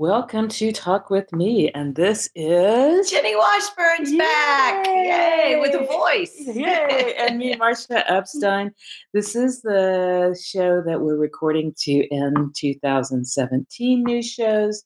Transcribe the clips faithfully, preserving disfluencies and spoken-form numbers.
Welcome to Talk With Me, and this is... Jenny Washburn's Yay! Back! Yay! With a voice! Yay! And me, Marcia Epstein. This is the show that we're recording to end two thousand seventeen new shows.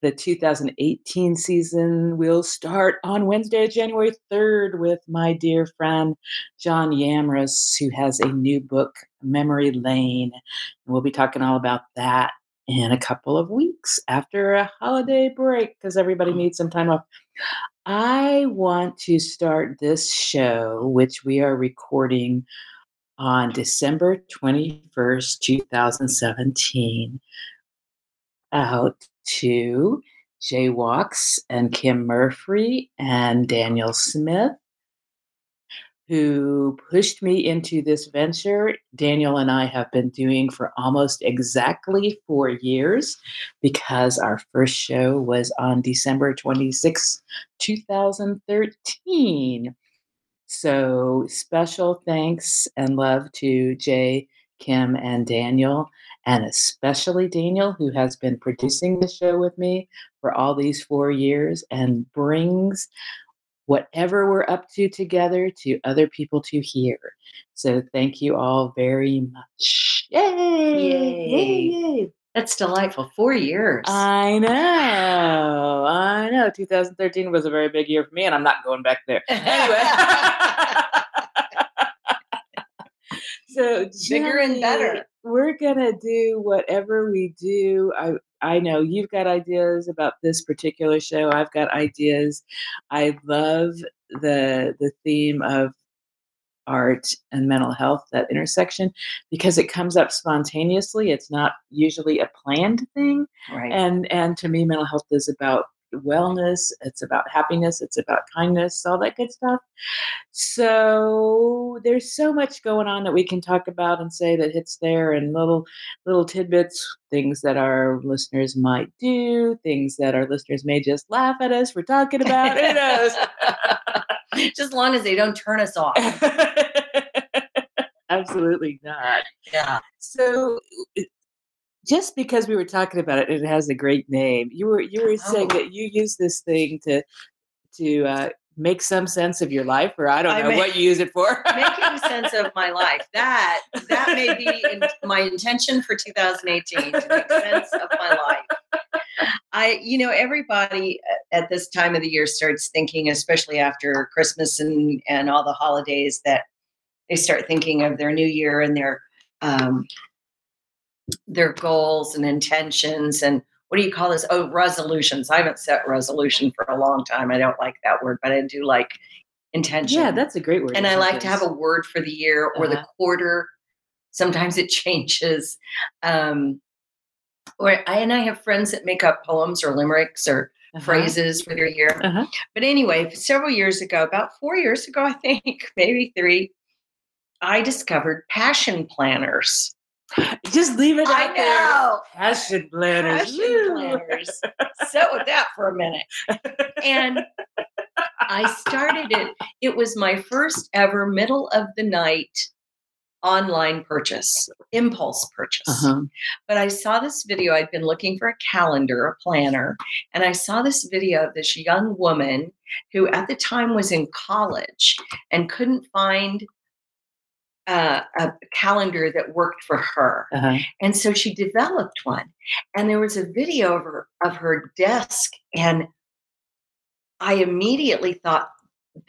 The two thousand eighteen season will start on Wednesday, January third, with my dear friend John Yamrus, who has a new book, Memory Lane. And we'll be talking all about that in a couple of weeks after a holiday break, because everybody needs some time off. I want to start this show, which we are recording on December twenty-first, two thousand seventeen, out to Jay Walks and Kim Murphy and Daniel Smith, who pushed me into this venture. Daniel and I have been doing for almost exactly four years because our first show was on December twenty-sixth, two thousand thirteen. So special thanks and love to Jay, Kim, and Daniel, and especially Daniel, who has been producing the show with me for all these four years and brings whatever we're up to together to other people to hear. So thank you all very much. Yay! Yay! Yay! That's delightful. Four years. I know. I know. twenty thirteen was a very big year for me, and I'm not going back there. Anyway. So, Jenny, bigger and better. We're going to do whatever we do. I I know you've got ideas about this particular show. I've got ideas. I love the the theme of art and mental health, that intersection, because it comes up spontaneously. It's not usually a planned thing. Right. And and to me, mental health is about wellness. It's about happiness. It's about kindness, all that good stuff. So there's so much going on that we can talk about and say that hits there, and little, little tidbits, things that our listeners might do, things that our listeners may just laugh at us for talking about. Who knows? Just as long as they don't turn us off. Absolutely not. Yeah. So just because we were talking about it, it has a great name. You were you were oh. saying that you use this thing to to uh, make some sense of your life, or I don't I know make, what you use it for. Making sense of my life. That that may be in my intention for two thousand eighteen, to make sense of my life. I, you know, everybody at this time of the year starts thinking, especially after Christmas and, and all the holidays, that they start thinking of their new year and their um, their goals and intentions and what do you call this? Oh, resolutions. I haven't set resolution for a long time. I don't like that word, but I do like intention. Yeah, that's a great word. And I like to have a word for the year or uh-huh. the quarter. Sometimes it changes. Um, or I, and I have friends that make up poems or limericks or uh-huh. phrases for their year. Uh-huh. But anyway, several years ago, about four years ago, I think, maybe three, I discovered Passion Planners. Just leave it out there. Passion planners. Passion planners. Sit with that for a minute. And I started it. It was my first ever middle of the night online purchase, impulse purchase. Uh-huh. But I saw this video. I'd been looking for a calendar, a planner. And I saw this video of this young woman who at the time was in college and couldn't find Uh, a calendar that worked for her. Uh-huh. And so she developed one. And there was a video of her, of her desk. And I immediately thought,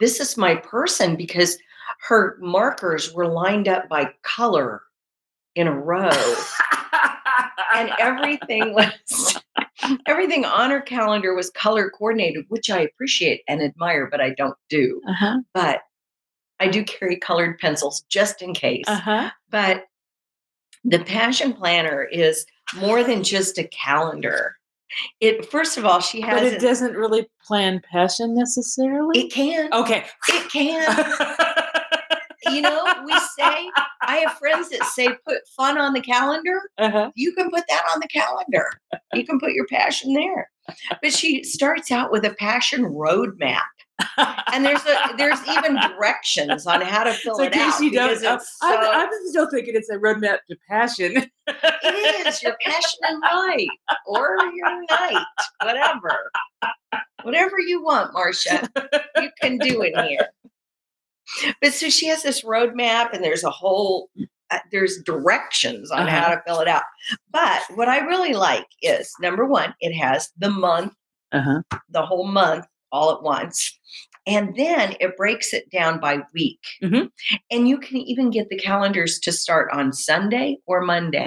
this is my person, because her markers were lined up by color in a row. And everything was, everything on her calendar was color coordinated, which I appreciate and admire, but I don't do. Uh-huh. But I do carry colored pencils just in case, uh-huh. but the Passion Planner is more than just a calendar. It, first of all, she has, but it doesn't really plan passion necessarily. It can. Okay. It can. You know, we say, I have friends that say, put fun on the calendar. Uh-huh. You can put that on the calendar. You can put your passion there. But she starts out with a passion roadmap. And there's a, there's even directions on how to fill so it out. You don't, uh, so, I'm, I'm still thinking it's a roadmap to passion. It is your passion and light, or your night, whatever, whatever you want, Marcia. You can do it here. But so she has this roadmap, and there's a whole uh, there's directions on uh-huh. how to fill it out. But what I really like is number one, it has the month, uh-huh. the whole month. All at once. And then it breaks it down by week. Mm-hmm. And you can even get the calendars to start on Sunday or Monday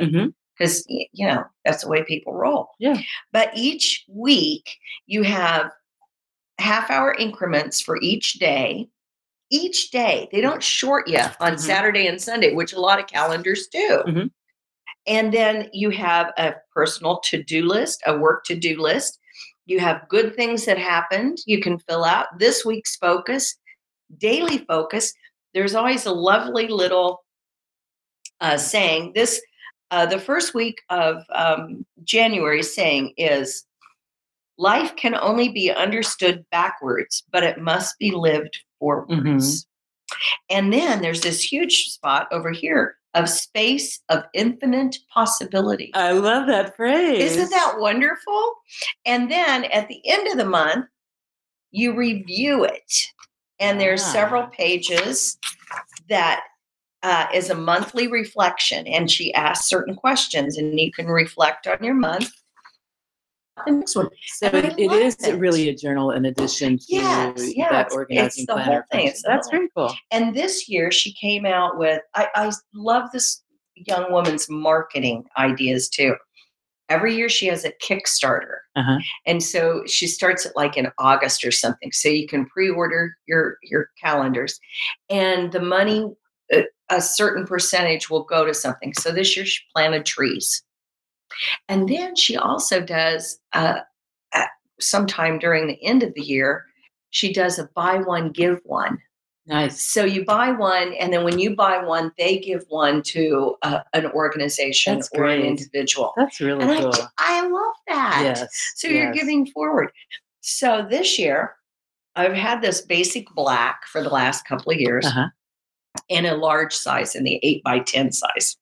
because, mm-hmm. you know, that's the way people roll. Yeah. But each week you have half hour increments for each day. Each day. They don't short you on mm-hmm. Saturday and Sunday, which a lot of calendars do. Mm-hmm. And then you have a personal to-do list, a work to-do list. You have good things that happened. You can fill out this week's focus, daily focus. There's always a lovely little uh, saying. This, uh, the first week of um, January saying is, life can only be understood backwards, but it must be lived forwards. Mm-hmm. And then there's this huge spot over here of space of infinite possibility. I love that phrase. Isn't that wonderful? And then at the end of the month, you review it. And there's ah. several pages that uh, is a monthly reflection. And she asks certain questions and you can reflect on your month. The next one. So it, it is it. really a journal in addition to yes, yes, that organizing it's the planner. Whole thing. It's the That's whole. Very cool. And this year she came out with, I, I love this young woman's marketing ideas too. Every year she has a Kickstarter. Uh-huh. And so she starts it like in August or something. So you can pre-order your, your calendars and the money, a certain percentage will go to something. So this year she planted trees. And then she also does, uh, sometime during the end of the year, she does a buy one, give one. Nice. So you buy one, and then when you buy one, they give one to uh, an organization That's or great. An individual. That's really and cool. I, I love that. Yes. So yes. you're giving forward. So this year, I've had this basic black for the last couple of years uh-huh. in a large size, in the eight by ten size.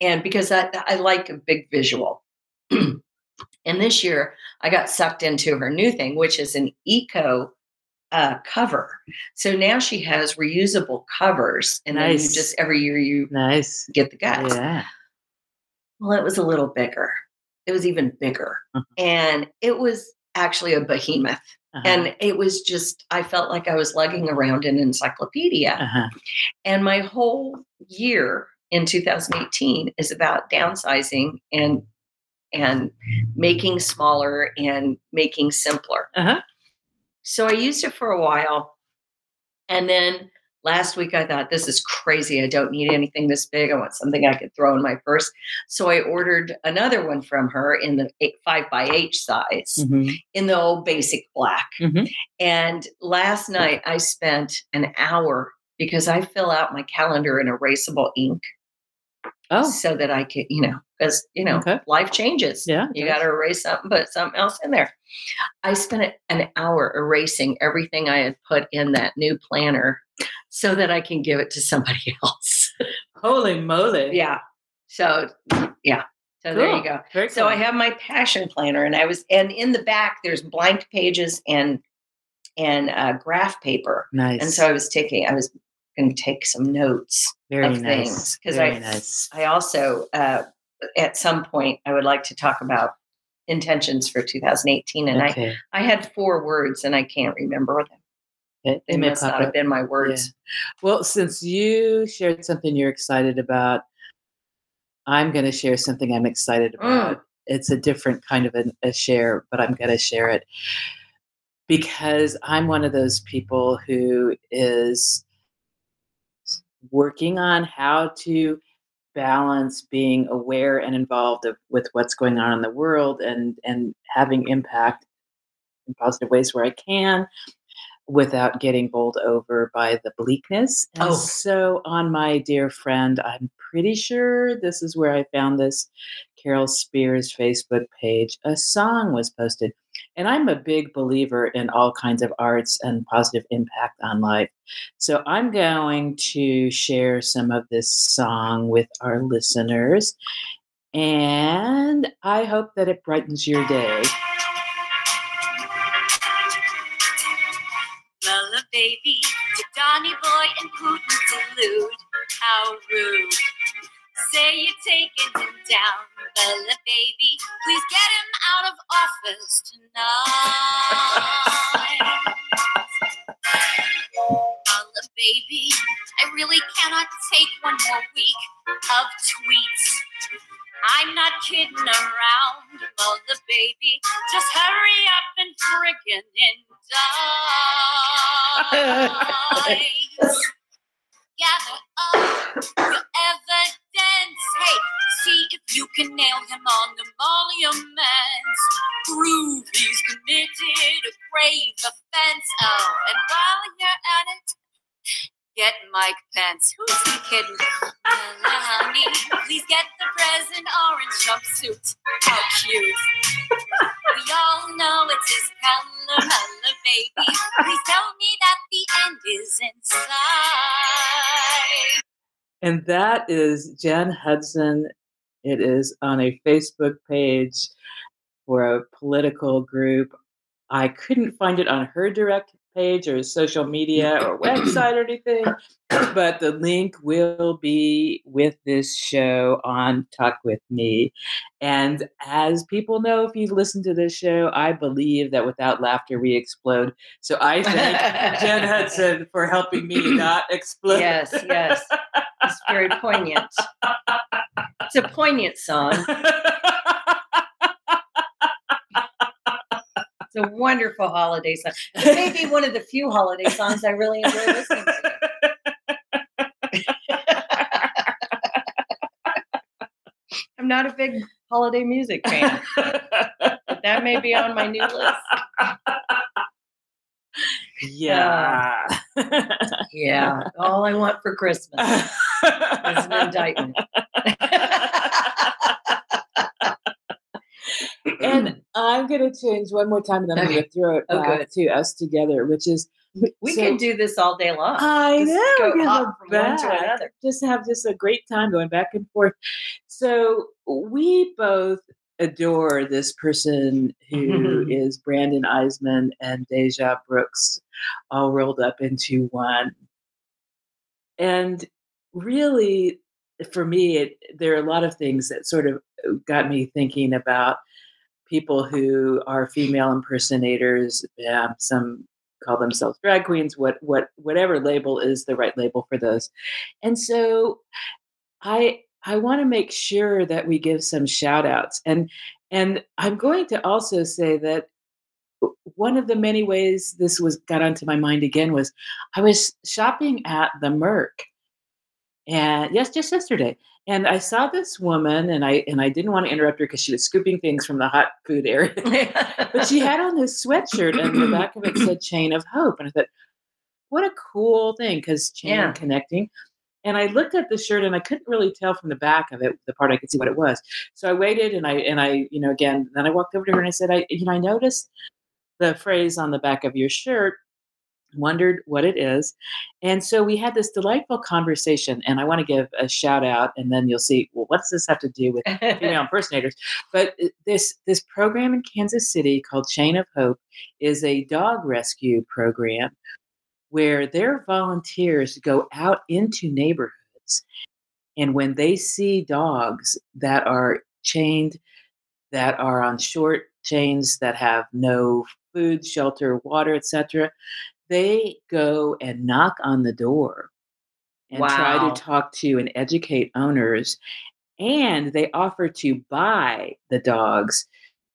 And because I, I like a big visual. And this year I got sucked into her new thing, which is an eco uh, cover. So now she has reusable covers. And nice. Then you just every year you nice. Get the guts. Yeah. Well, it was a little bigger. It was even bigger. Uh-huh. And it was actually a behemoth. Uh-huh. And it was just, I felt like I was lugging around an encyclopedia. Uh-huh. And my whole year in two thousand eighteen is about downsizing and and making smaller and making simpler. Uh-huh. So I used it for a while. And then last week I thought, this is crazy. I don't need anything this big. I want something I could throw in my purse. So I ordered another one from her in the eight, five by eight size mm-hmm. in the old basic black. Mm-hmm. And last night I spent an hour because I fill out my calendar in erasable ink. Oh, so that I could, you know, because, you know, okay. life changes. Yeah, you got to erase something, put something else in there. I spent an hour erasing everything I had put in that new planner so that I can give it to somebody else. Holy moly. Yeah. So, yeah. So cool. There you go. Very so cool. I have my passion planner and I was, and in the back there's blank pages and, and uh, graph paper. Nice. And so I was taking, I was going to take some notes. Very of nice. Things. Because I, nice. I also, uh, at some point, I would like to talk about intentions for two thousand eighteen. And okay. I, I had four words and I can't remember them. It, they must not have been my words. Yeah. Well, since you shared something you're excited about, I'm going to share something I'm excited about. Mm. It's a different kind of a, a share, but I'm going to share it because I'm one of those people who is working on how to balance being aware and involved of, with what's going on in the world and, and having impact in positive ways where I can without getting bowled over by the bleakness. And oh. so on my dear friend, I'm pretty sure this is where I found this Carol Spears Facebook page. A song was posted And I'm a big believer in all kinds of arts and positive impact on life. So I'm going to share some of this song with our listeners. And I hope that it brightens your day. Well, a baby to Donny Boy and Putin to Lude. How rude. Say you're taking him down. Well, a baby, please get him out of office tonight. Well, a baby, I really cannot take one more week of tweets. I'm not kidding around, mother baby. Just hurry up and friggin' indict. Gather up your evidence. Hey, see if you can nail him on the monuments. Prove he's committed a grave offense. Oh, and while you're at it, get Mike Pence. Who's he kidding? Melanie, please get the present orange jumpsuit. How cute. We all know it's his color, color, baby. Please tell me that the end is inside. And that is Jen Hudson. It is on a Facebook page for a political group. I couldn't find it on her direct page or social media or website or anything, but the link will be with this show on Talk With Me. And as people know, if you listen to this show, I believe that without laughter, we explode. So I thank Jen Hudson for helping me not explode. Yes, yes. It's very poignant. It's a poignant song. It's a wonderful holiday song. It may be one of the few holiday songs I really enjoy listening to. I'm not a big holiday music fan, but that may be on my new list. Yeah. Uh, yeah. All I want for Christmas is an indictment. And I'm going to change one more time, and then I'm going to throw it back oh, to us together, which is... We so, can do this all day long. I just know. Go hop from one to another. Just have just a great time going back and forth. So we both adore this person who mm-hmm. is Brandon Eisman and Deja Brooks all rolled up into one. And really, for me, it, there are a lot of things that sort of got me thinking about people who are female impersonators. Yeah, some call themselves drag queens, what, what, whatever label is the right label for those. And so I, I want to make sure that we give some shout outs. And, and I'm going to also say that one of the many ways this was got onto my mind again was I was shopping at the Merck, and yes, just yesterday. And I saw this woman, and I and I didn't want to interrupt her because she was scooping things from the hot food area. But she had on this sweatshirt, and the back of it said Chain of Hope. And I thought, what a cool thing, because chain yeah. and connecting. And I looked at the shirt, and I couldn't really tell from the back of it, the part I could see what it was. So I waited, and I, and I you know, again, then I walked over to her, and I said, I you know, I noticed the phrase on the back of your shirt, wondered what it is. And so we had this delightful conversation, and I want to give a shout out, and then you'll see, well, what's this have to do with female impersonators? But this, this program in Kansas City called Chain of Hope is a dog rescue program where their volunteers go out into neighborhoods. And when they see dogs that are chained, that are on short chains, that have no food, shelter, water, et cetera, they go and knock on the door and wow. try to talk to and educate owners. And they offer to buy the dogs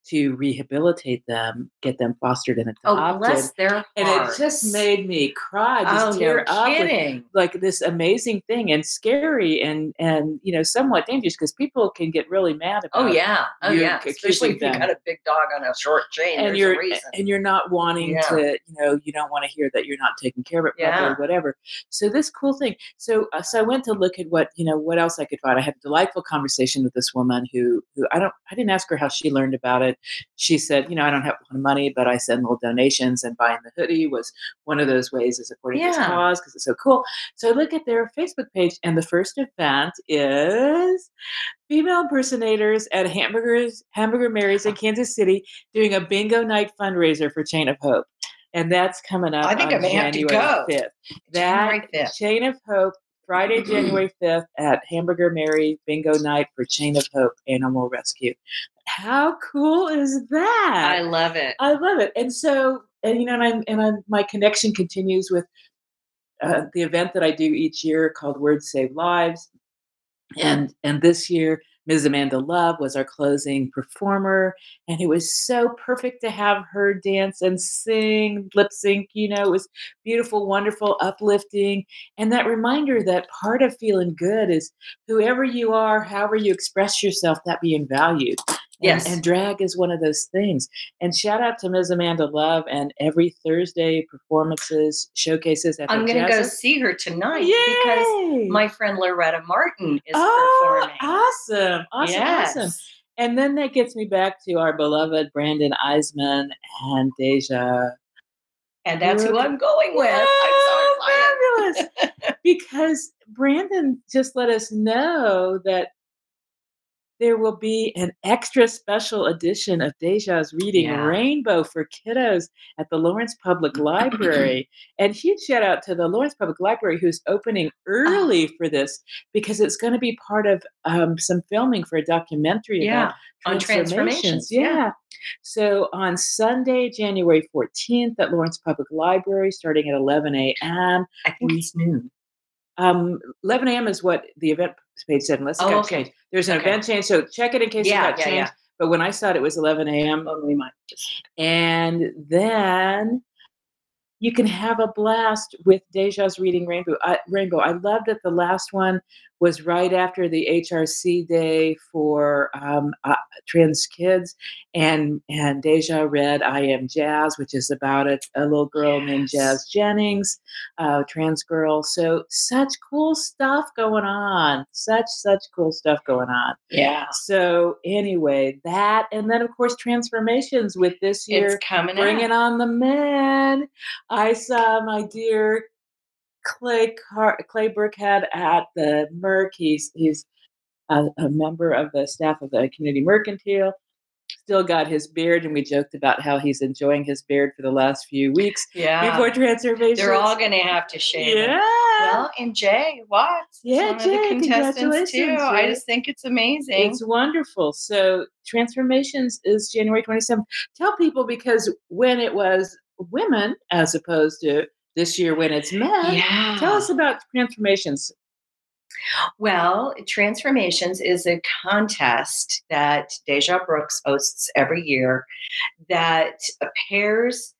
to rehabilitate them, get them fostered and adopted. Oh, bless their hearts. And it just made me cry, just oh, tear up. With, like this amazing thing, and scary, and and you know, somewhat dangerous, because people can get really mad about. Oh yeah, oh you, yeah. Especially if you got a big dog on a short chain. And you're a reason. and you're not wanting yeah. to, you know, you don't want to hear that you're not taking care of it properly, yeah. or whatever. So this cool thing. So uh, so I went to look at what you know what else I could find. I had a delightful conversation with this woman who who I don't I didn't ask her how she learned about it. it. She said, you know, I don't have a lot of money, but I send little donations, and buying the hoodie was one of those ways, is according yeah. to this cause, because it's so cool. So I look at their Facebook page, and the first event is female impersonators at Hamburgers, Hamburger Mary's in Kansas City doing a bingo night fundraiser for Chain of Hope. And that's coming up I think on I may January have to go. fifth. That January fifth. Chain of Hope, Friday, January fifth at Hamburger Mary Bingo Night for Chain of Hope Animal Rescue. How cool is that? I love it. I love it. And so, and you know, and I'm, and I'm, my connection continues with uh, the event that I do each year called Words Save Lives. And and this year, Miz Amanda Love was our closing performer, and it was so perfect to have her dance and sing, lip sync. You know, it was beautiful, wonderful, uplifting. And that reminder that part of feeling good is whoever you are, however you express yourself, that being valued. Yes. And, and drag is one of those things. And shout out to Miz Amanda Love and every Thursday performances, showcases. At I'm going to go see her tonight Yay! because my friend Loretta Martin is oh, performing. Awesome. Awesome. Yes. Awesome. And then that gets me back to our beloved Brandon Eisman and Deja. And that's You're who I'm going with. Oh, I'm so excited. Fabulous. Because Brandon just let us know that there will be an extra special edition of Deja's Reading yeah. Rainbow for kiddos at the Lawrence Public Library. And huge shout out to the Lawrence Public Library, who's opening early for this, because it's going to be part of um, some filming for a documentary yeah. about Transformations. On Transformations. Yeah. yeah. So on Sunday, January fourteenth at Lawrence Public Library, starting at eleven a.m. I think it's noon. Um, eleven a.m. is what the event page said, unless it oh, got okay. changed. There's an okay. event change, so check it in case yeah, it got yeah, changed. Yeah. But when I saw it, it was eleven a.m. only mine. And then you can have a blast with Deja's Reading Rainbow. I, Rainbow. I love that the last one was right after the H R C day for um, uh, trans kids, and and Deja read I Am Jazz, which is about a, a little girl yes. named Jazz Jennings, uh, trans girl. So such cool stuff going on. Such, such cool stuff going on. Yeah. So anyway, that, and then of course, Transformations with this year. It's coming up. Bringing on the men. I saw my dear Clay Car- Clay Burkhead at the Merc. He's he's a, a member of the staff of the Community Mercantile. Still got his beard, and we joked about how he's enjoying his beard for the last few weeks yeah. before Transformations. They're all going to have to shave yeah. it. Well, and Jay Walks. Yeah, Jay, one of the contestants too. Jay. I just think it's amazing. It's wonderful. So Transformations is January twenty-seventh. Tell people, because when it was women as opposed to this year when it's men. Yeah. Tell us about Transformations. Well, Transformations is a contest that Deja Brooks hosts every year that pairs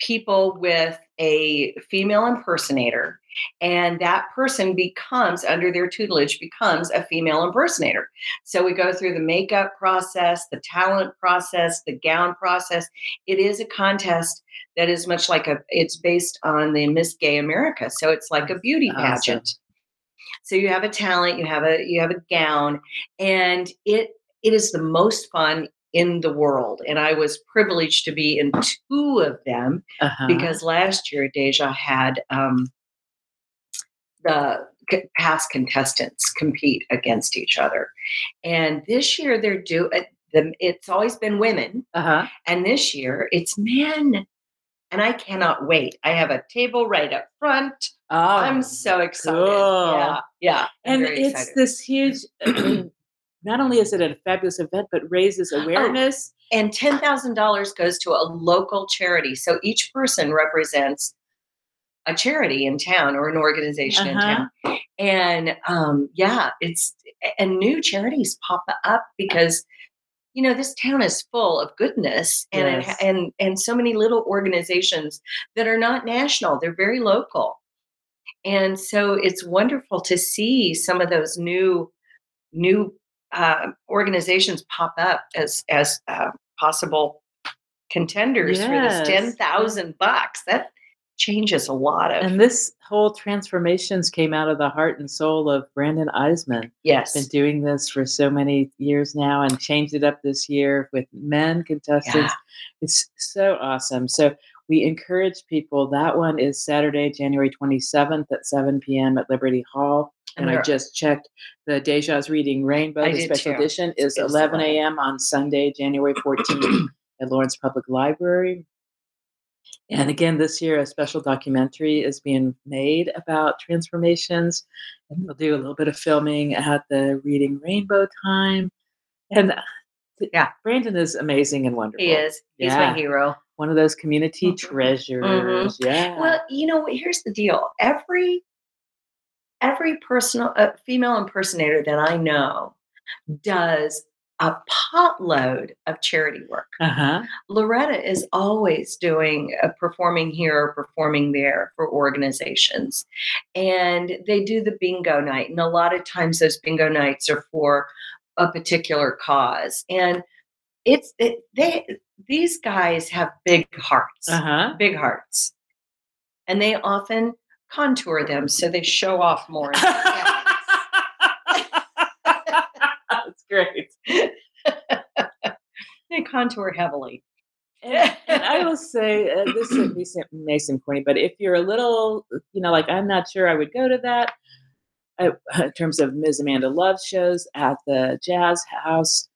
people with a female impersonator, and that person becomes, under their tutelage, becomes a female impersonator. So we go through the makeup process, the talent process, the gown process. It is a contest that is much like a, it's based on the Miss Gay America. So it's like a beauty pageant. Awesome. So you have a talent, you have a, you have a gown, and it, it is the most fun in the world. And I was privileged to be in two of them uh-huh. because last year Deja had um, the past contestants compete against each other. And this year they're do uh, the, it's always been women. Uh-huh. And this year it's men. And I cannot wait. I have a table right up front. Oh, I'm so excited. Cool. Yeah. Yeah. I'm and very it's excited. This huge not only is it a fabulous event, but raises awareness. Oh, and ten thousand dollars goes to a local charity. So each person represents a charity in town or an organization uh-huh. in town. And um, yeah, it's, and new charities pop up because, you know, this town is full of goodness and, yes. it, and, and so many little organizations that are not national. They're very local. And so it's wonderful to see some of those new, new, Uh, organizations pop up as as uh, possible contenders yes. for this ten thousand bucks. That changes a lot of. And this whole Transformations came out of the heart and soul of Brandon Eisman. Yes. He's been doing this for so many years now and changed it up this year with men contestants. Yeah. It's so awesome. So we encourage people. That one is Saturday, January twenty-seventh at seven p.m. at Liberty Hall. And, and I just checked the Deja's Reading Rainbow, I the special too. edition, is it's eleven a.m. on Sunday, January fourteenth at Lawrence Public Library. And again, this year, a special documentary is being made about Transformations. And we'll do a little bit of filming at the Reading Rainbow time. And yeah, Brandon is amazing and wonderful. He is. He's yeah. my hero. One of those community mm-hmm. treasures. Mm-hmm. Yeah. Well, you know, here's the deal. Every Every personal uh, female impersonator that I know does a potload of charity work. Uh-huh. Loretta is always doing a performing here or performing there for organizations. And they do the bingo night. And a lot of times those bingo nights are for a particular cause. And it's it, they these guys have big hearts, uh-huh. big hearts. And they often contour them so they show off more. That's great. They contour heavily. And, and I will say, uh, this may seem corny, but if you're a little, you know, like, I'm not sure I would go to that, I, in terms of Miz Amanda Love shows at the Jazz House.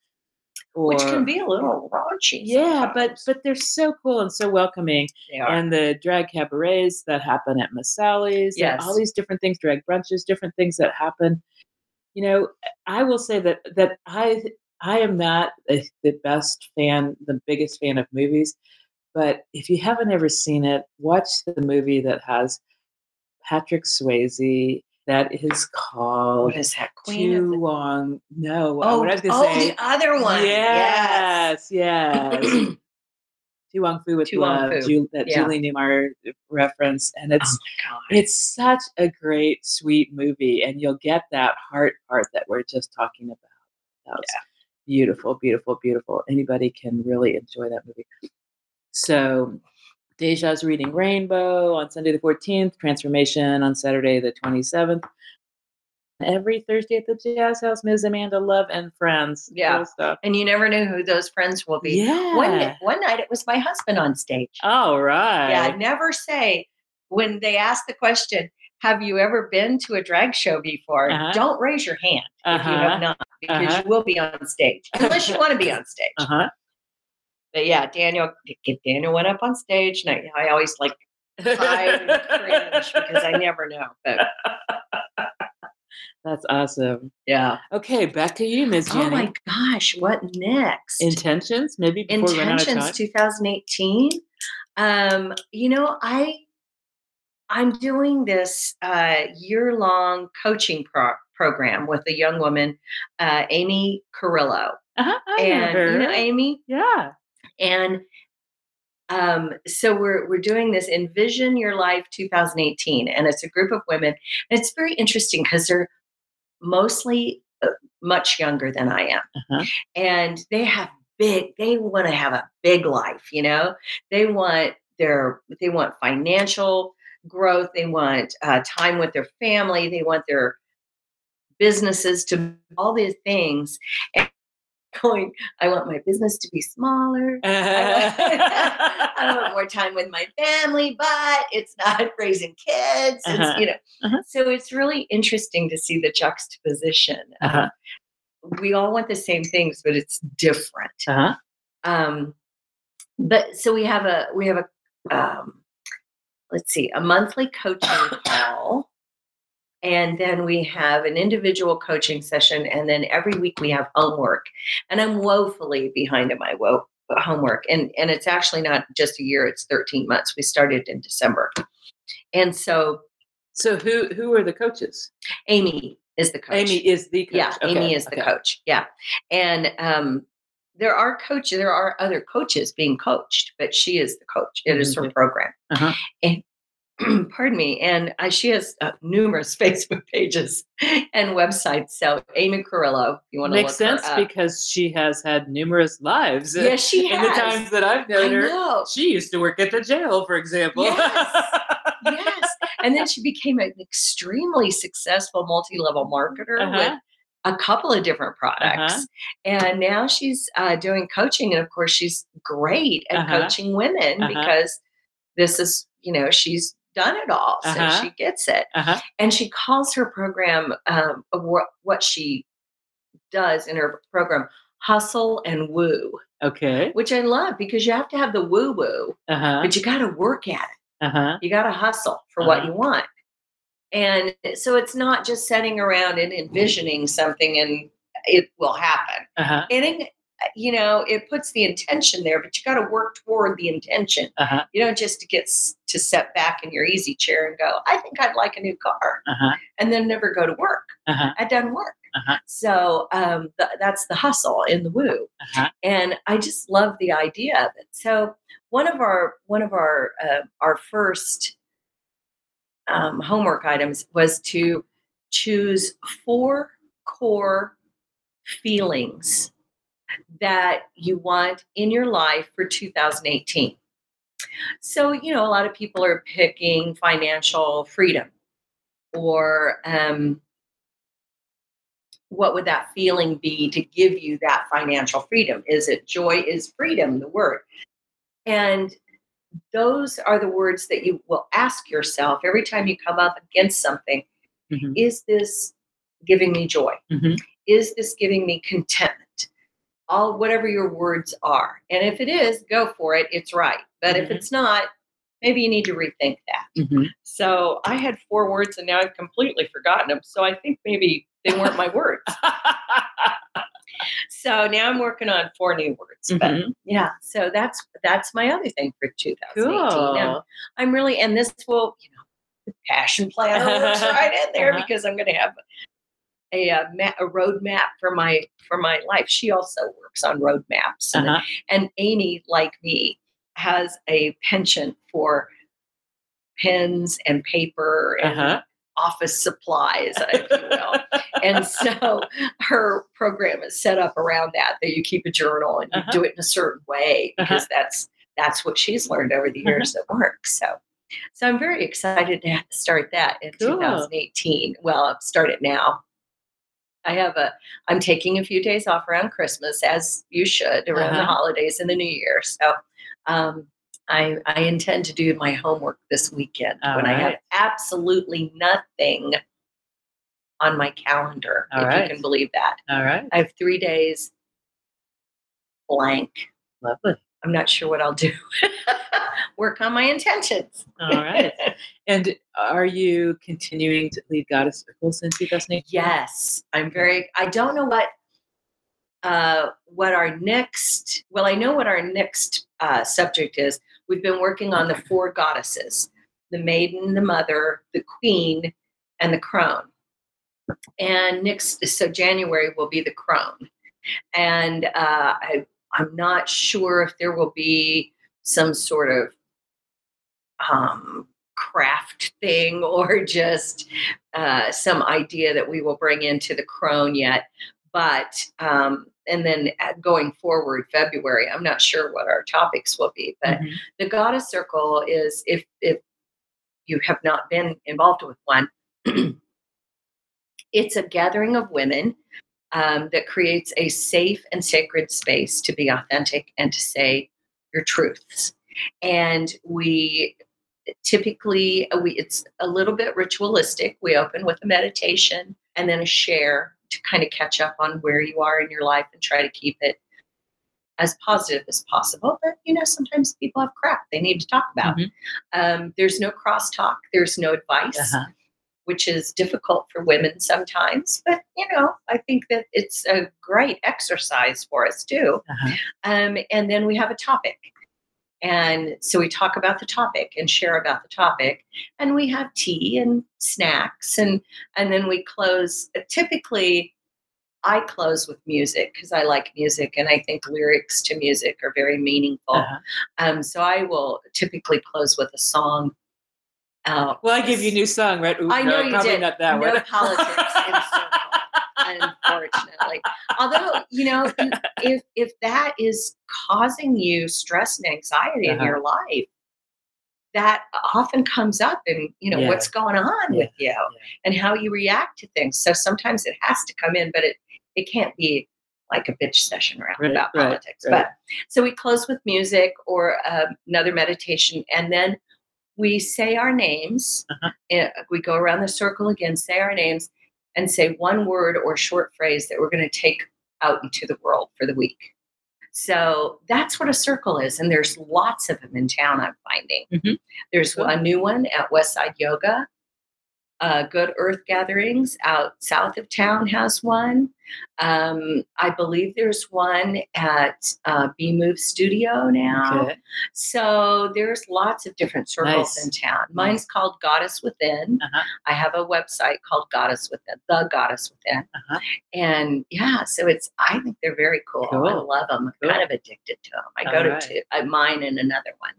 Or, Which can be a little raunchy. Yeah, sometimes. but but they're so cool and so welcoming. They are. And the drag cabarets that happen at Masali's. Yes. All these different things, drag brunches, different things that happen. You know, I will say that that I I am not a, the best fan, the biggest fan of movies. But if you haven't ever seen it, watch the movie that has Patrick Swayze. That is called. What is that? Queen too of the- long. No. Oh, what I was gonna oh say, the other one. Yes, yes. yes. Too Wong Fu with Too Love. Ju- that yeah. Julie Newmar reference, and it's oh it's such a great, sweet movie, and you'll get that heart part that we're just talking about. That was yeah. beautiful, beautiful, beautiful. Anybody can really enjoy that movie. So. Deja's Reading Rainbow on Sunday the fourteenth, Transformation on Saturday the twenty-seventh. Every Thursday at the Jazz House, Miz Amanda Love and friends. Yeah, cool stuff. And you never knew who those friends will be. Yeah. One, one night it was my husband on stage. All right. Yeah, never say, when they ask the question, have you ever been to a drag show before? Uh-huh. Don't raise your hand uh-huh. if you have not, because uh-huh. you will be on stage, unless you want to be on stage. Uh-huh. But yeah, Daniel Daniel went up on stage, and I, I always like hide and cringe because I never know. But that's awesome. Yeah. Okay, back to you, Miz Jenny. Oh my gosh, what next? Intentions, maybe. Before Intentions, we run out of twenty eighteen. Um, you know, I I'm doing this uh, year long coaching pro- program with a young woman, uh, Amy Carrillo. Uh-huh, I and remember. You know Amy. Yeah. And um, so we're we're doing this Envision Your Life twenty eighteen, and it's a group of women. And it's very interesting because they're mostly uh, much younger than I am, uh-huh. and they have big. They want to have a big life, you know. They want their they want financial growth. They want uh, time with their family. They want their businesses to all these things. And Going, I want my business to be smaller. I, want, I want more time with my family, but it's not raising kids. It's, uh-huh. you know, uh-huh. so it's really interesting to see the juxtaposition. Uh-huh. Um, we all want the same things, but it's different. Uh-huh. Um, but so we have a we have a um, let's see, a monthly coaching call. And then we have an individual coaching session. And then every week we have homework. And I'm woefully behind on my wo- homework. And, and it's actually not just a year. It's thirteen months. We started in December. And so. So who who are the coaches? Amy is the coach. Amy is the coach. Yeah, okay. Amy is okay. the coach. Yeah. And um, there are coaches. There are other coaches being coached. But she is the coach. It mm-hmm. is her program. Uh-huh. And pardon me. And uh, she has uh, numerous Facebook pages and websites. So Amy Carrillo, if you want to look her up. Makes sense because she has had numerous lives. Yes, she has. In the times that I've known her, she used to work at the jail, for example. Yes. And then she became an extremely successful multi-level marketer uh-huh. with a couple of different products. Uh-huh. And now she's uh, doing coaching. And of course, she's great at uh-huh. coaching women uh-huh. because this is, you know, she's done it all. So uh-huh. she gets it. Uh-huh. And she calls her program, um, what she does in her program, Hustle and Woo. Okay. Which I love because you have to have the woo-woo, uh-huh. but you got to work at it. Uh-huh. You got to hustle for uh-huh. what you want. And so it's not just sitting around and envisioning something and it will happen. Uh-huh. And it, you know, it puts the intention there, but you got to work toward the intention. Uh-huh. You don't just get to sit back in your easy chair and go, I think I'd like a new car, uh-huh. and then never go to work. Uh-huh. It doesn't work. Uh-huh. So um, th- that's the hustle in the woo. Uh-huh. And I just love the idea of it. So one of our, one of our, uh, our first um, homework items was to choose four core feelings that you want in your life for two thousand eighteen. So, you know, a lot of people are picking financial freedom or, um, what would that feeling be to give you that financial freedom? Is it joy? Is freedom the word? And those are the words that you will ask yourself every time you come up against something. Mm-hmm. Is this giving me joy? Mm-hmm. Is this giving me contentment? All, whatever your words are. And if it is, go for it. It's right. But mm-hmm. if it's not, maybe you need to rethink that. Mm-hmm. So I had four words and now I've completely forgotten them. So I think maybe they weren't my words. So now I'm working on four new words. But mm-hmm. yeah, so that's that's my other thing for twenty eighteen. Cool. And I'm really, and this will, you know, the passion planner works right in there uh-huh. because I'm going to have a a, ma- a roadmap for my for my life. She also works on roadmaps, and, uh-huh. and Amy, like me, has a penchant for pens and paper and. Uh-huh. office supplies, if you will. And so her program is set up around that, that you keep a journal and you uh-huh. do it in a certain way because uh-huh. that's that's what she's learned over the years uh-huh. at work. So so I'm very excited to start that in cool. twenty eighteen. Well, I'll start it now. I have a, I'm taking a few days off around Christmas, as you should, around uh-huh. the holidays and the new year. So um I, I intend to do my homework this weekend all when right. I have absolutely nothing on my calendar, all if right. you can believe that. All right. I have three days blank. Lovely. I'm not sure what I'll do. Work on my intentions. All right. And are you continuing to lead Goddess Circles in two thousand eighteen? Yes. I'm very, I don't know what, uh, what our next, well, I know what our next uh, subject is. We've been working on the four goddesses, the maiden, the mother, the queen, and the crone. And next, so January will be the crone. And uh, I, I'm not sure if there will be some sort of um, craft thing or just uh, some idea that we will bring into the crone yet. But, um, and then going forward, February, I'm not sure what our topics will be, but mm-hmm. the Goddess Circle is, if if you have not been involved with one, it's a gathering of women um, that creates a safe and sacred space to be authentic and to say your truths. And we typically, we it's a little bit ritualistic. We open with a meditation and then a share to kind of catch up on where you are in your life and try to keep it as positive as possible. But, you know, sometimes people have crap they need to talk about. Mm-hmm. Um, there's no crosstalk. There's no advice, uh-huh. which is difficult for women sometimes. But, you know, I think that it's a great exercise for us too. Uh-huh. Um, and then we have a topic. And so we talk about the topic and share about the topic, and we have tea and snacks, and, and then we close. Typically, I close with music because I like music, and I think lyrics to music are very meaningful. Uh-huh. Um, so I will typically close with a song. Uh, well, I give you a new song, right? Ooh, I know no, you probably did. Not that no one. Politics in circle, unfortunately. Although, you know, if if that is causing you stress and anxiety uh-huh. in your life, that often comes up in, you know, yeah. what's going on yeah. with you yeah. and how you react to things. So sometimes it has to come in, but it, it can't be like a bitch session around right, about right, politics. Right. But so we close with music or um, another meditation, and then we say our names. Uh-huh. And we go around the circle again, say our names, and say one word or short phrase that we're going to take out into the world for the week. So that's what a circle is. And there's lots of them in town, I'm finding. Mm-hmm. There's cool. a new one at Westside Yoga. Uh, Good Earth Gatherings out south of town has one. Um, I believe there's one at uh, B-Move Studio now. Okay. So there's lots of different circles nice. in town. Mine's nice. called Goddess Within. Uh-huh. I have a website called Goddess Within, The Goddess Within. Uh-huh. And yeah, so it's, I think they're very cool. cool. I love them. I'm cool. kind of addicted to them. I All go to right. two, uh, mine and another one.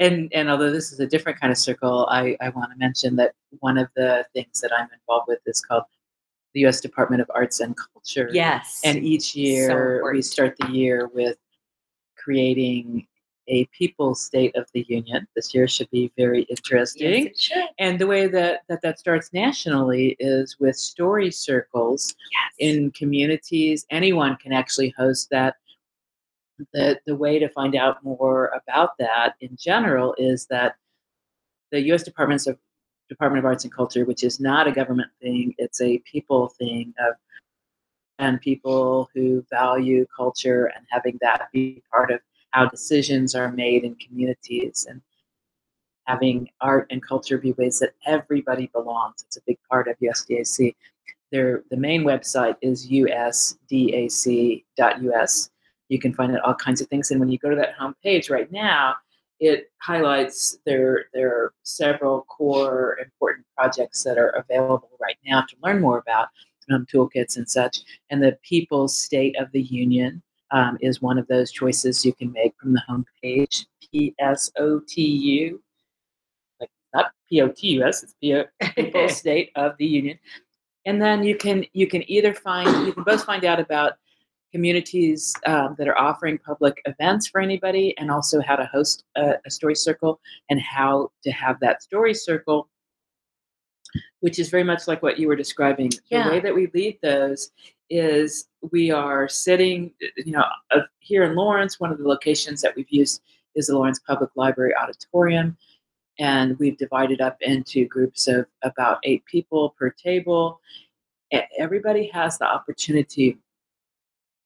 And and although this is a different kind of circle, I, I want to mention that one of the things that I'm involved with is called the U S Department of Arts and Culture. Yes. And each year so we start the year with creating a People's State of the Union. This year should be very interesting. Yes, it should. And the way that, that that starts nationally is with story circles yes. in communities. Anyone can actually host that. The the way to find out more about that in general is that the U S Department of Department of Arts and Culture, which is not a government thing, it's a people thing of and people who value culture and having that be part of how decisions are made in communities and having art and culture be ways that everybody belongs. It's a big part of U S D A C. Their the main website is U S D A C dot U S. You can find out all kinds of things. And when you go to that homepage right now, it highlights their their several core important projects that are available right now to learn more about, um, toolkits and such. And the People's State of the Union um, is one of those choices you can make from the homepage, P S O T U. Like, not P O T U S, it's P O- People's State of the Union. And then you can you can either find, you can both find out about communities um, that are offering public events for anybody, and also how to host a, a story circle and how to have that story circle, which is very much like what you were describing. Yeah. The way that we lead those is we are sitting, you know, uh, here in Lawrence. One of the locations that we've used is the Lawrence Public Library auditorium. And we've divided up into groups of about eight people per table. And everybody has the opportunity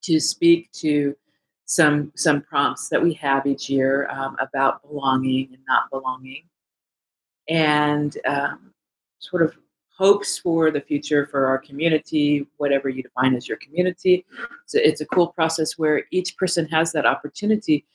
to speak to some some prompts that we have each year um, about belonging and not belonging, and um, sort of hopes for the future for our community, whatever you define as your community. So it's a cool process where each person has that opportunity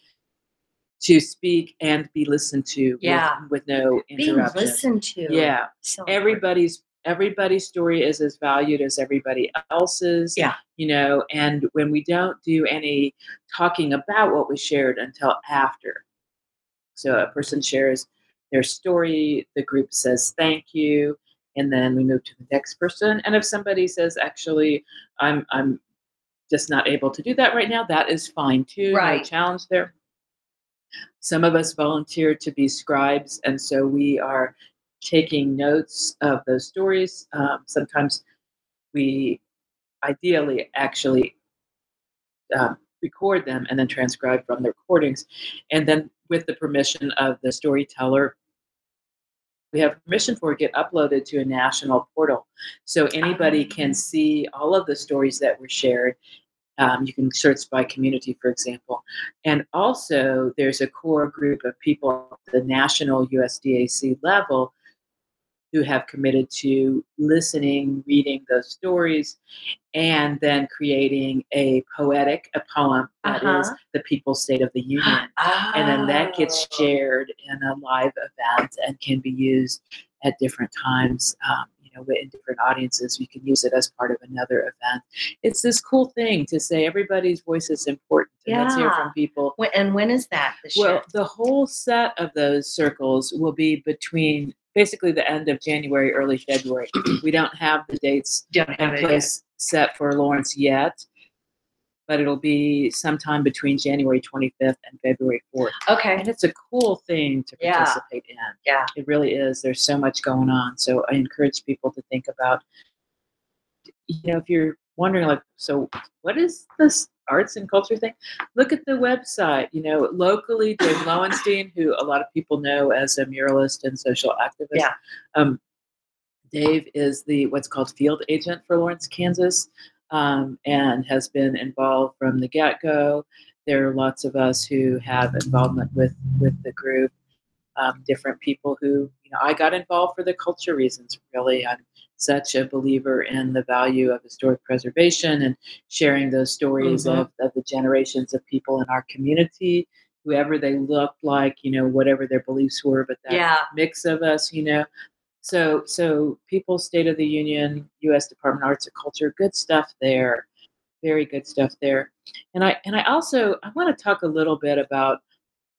to speak and be listened to yeah. with, with no interruption. Being listened to. Yeah. So everybody's Everybody's story is as valued as everybody else's, yeah. you know, and when we don't do any talking about what was shared until after. So a person shares their story, the group says thank you, and then we move to the next person. And if somebody says, actually, I'm I'm just not able to do that right now, that is fine too. Right. No challenge there. Some of us volunteer to be scribes, and so we are taking notes of those stories. Um, sometimes we ideally actually um, record them and then transcribe from the recordings. And then with the permission of the storyteller, we have permission for it to get uploaded to a national portal. So anybody can see all of the stories that were shared. Um, you can search by community, for example. And also there's a core group of people at the national U S D A C level who have committed to listening, reading those stories, and then creating a poetic, a poem that uh-huh. is the People's State of the Union. Oh. And then that gets shared in a live event and can be used at different times, um, you know, in different audiences. We can use it as part of another event. It's this cool thing to say everybody's voice is important. And yeah. let's hear from people. When, and when is that this well, year? Well, the whole set of those circles will be between basically the end of January, early February. We don't have the dates in place yet. set for Lawrence yet. but it'll be sometime between January twenty-fifth and February fourth. Okay. And it's a cool thing to participate yeah. in. Yeah. It really is. There's so much going on. So I encourage people to think about, you know, if you're wondering, like, so what is this arts and culture thing? Look at the website. You know, locally, Dave Lowenstein, who a lot of people know as a muralist and social activist. Yeah. Um, Dave is the what's called field agent for Lawrence, Kansas, um, and has been involved from the get-go. There are lots of us who have involvement with, with the group, um, different people who, you know, I got involved for the culture reasons, really. I'm such a believer in the value of historic preservation and sharing those stories mm-hmm. of, of the generations of people in our community, whoever they looked like, you know, whatever their beliefs were, but that yeah. mix of us, you know. So, so People's State of the Union, U S Department of Arts and Culture, good stuff there, very good stuff there. And I and I also I want to talk a little bit about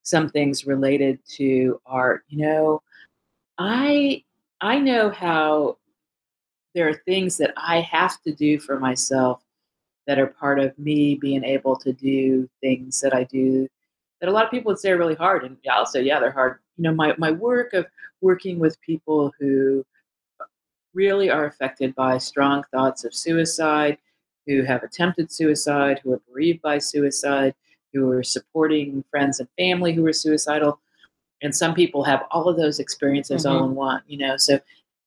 some things related to art. You know, I I know how there are things that I have to do for myself that are part of me being able to do things that I do that a lot of people would say are really hard, and I'll say yeah, they're hard. You know, my, my work of working with people who really are affected by strong thoughts of suicide, who have attempted suicide, who are bereaved by suicide, who are supporting friends and family who are suicidal. And some people have all of those experiences mm-hmm. all in one, you know, so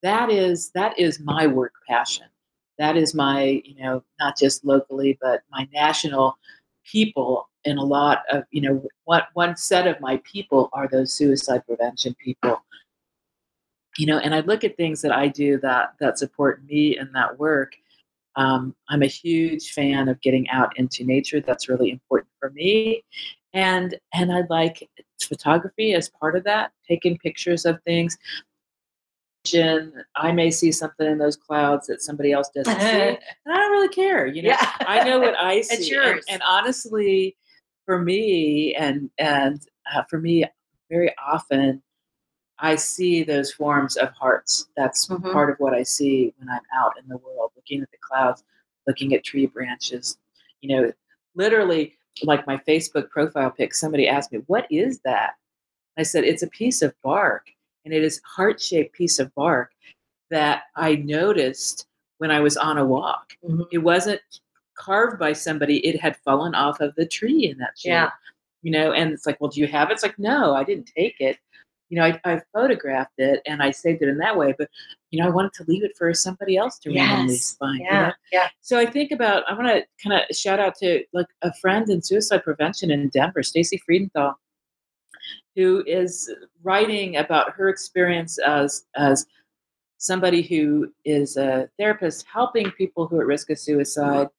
that is, that is my work passion. That is my, you know, not just locally, but my national people. And a lot of, you know, one, one set of my people are those suicide prevention people, you know, and I look at things that I do that, that support me in that work. Um, I'm a huge fan of getting out into nature. That's really important for me. And, and I like photography as part of that, taking pictures of things. I may see something in those clouds that somebody else doesn't see, and I don't really care. You know, yeah. I know what I see. It's yours. And, and honestly, for me, and and uh, for me, very often, I see those forms of hearts. That's mm-hmm. part of what I see when I'm out in the world, looking at the clouds, looking at tree branches. You know, literally, like my Facebook profile pic. Somebody asked me, "What is that?" I said, "It's a piece of bark." And it is heart-shaped piece of bark that I noticed when I was on a walk. Mm-hmm. It wasn't carved by somebody. It had fallen off of the tree in that shape. Yeah. You know, and it's like, well, do you have it? It's like, no, I didn't take it. You know, I, I photographed it and I saved it in that way. But, you know, I wanted to leave it for somebody else to yes. randomly find. Yeah. You know? Yeah. So I think about, I want to kind of shout out to like a friend in suicide prevention in Denver, Stacey Friedenthal, who is writing about her experience as as somebody who is a therapist helping people who are at risk of suicide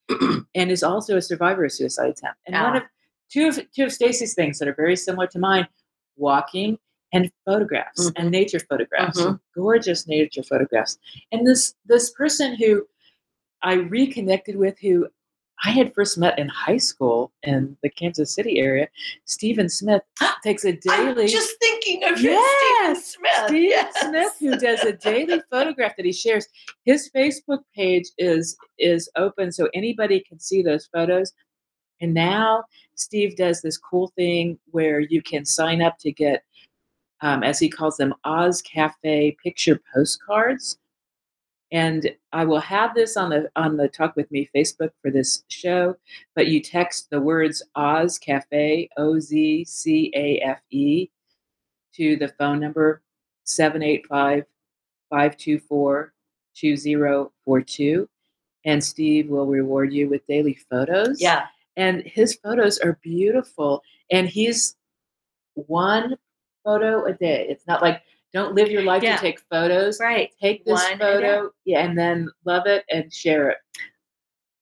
and is also a survivor of suicide attempt. And yeah. one of two of two of Stacey's things that are very similar to mine, walking and photographs mm-hmm. and nature photographs, mm-hmm. gorgeous nature photographs. And this this person who I reconnected with, who I had first met in high school in the Kansas City area, Stephen Smith takes a daily. I'm just thinking of yes, Stephen Smith. Stephen yes. Smith, who does a daily photograph that he shares. His Facebook page is is open, so anybody can see those photos. And now Steve does this cool thing where you can sign up to get, um, as he calls them, Oz Cafe picture postcards. And I will have this on the on the Talk With Me Facebook for this show, but you text the words Oz Cafe, O Z C A F E, to the phone number seven eight five, five two four, two zero four two, and Steve will reward you with daily photos. Yeah. And his photos are beautiful, and he's one photo a day. It's not like, don't live your life yeah. to take photos. Right. Take this One photo yeah. and then love it and share it.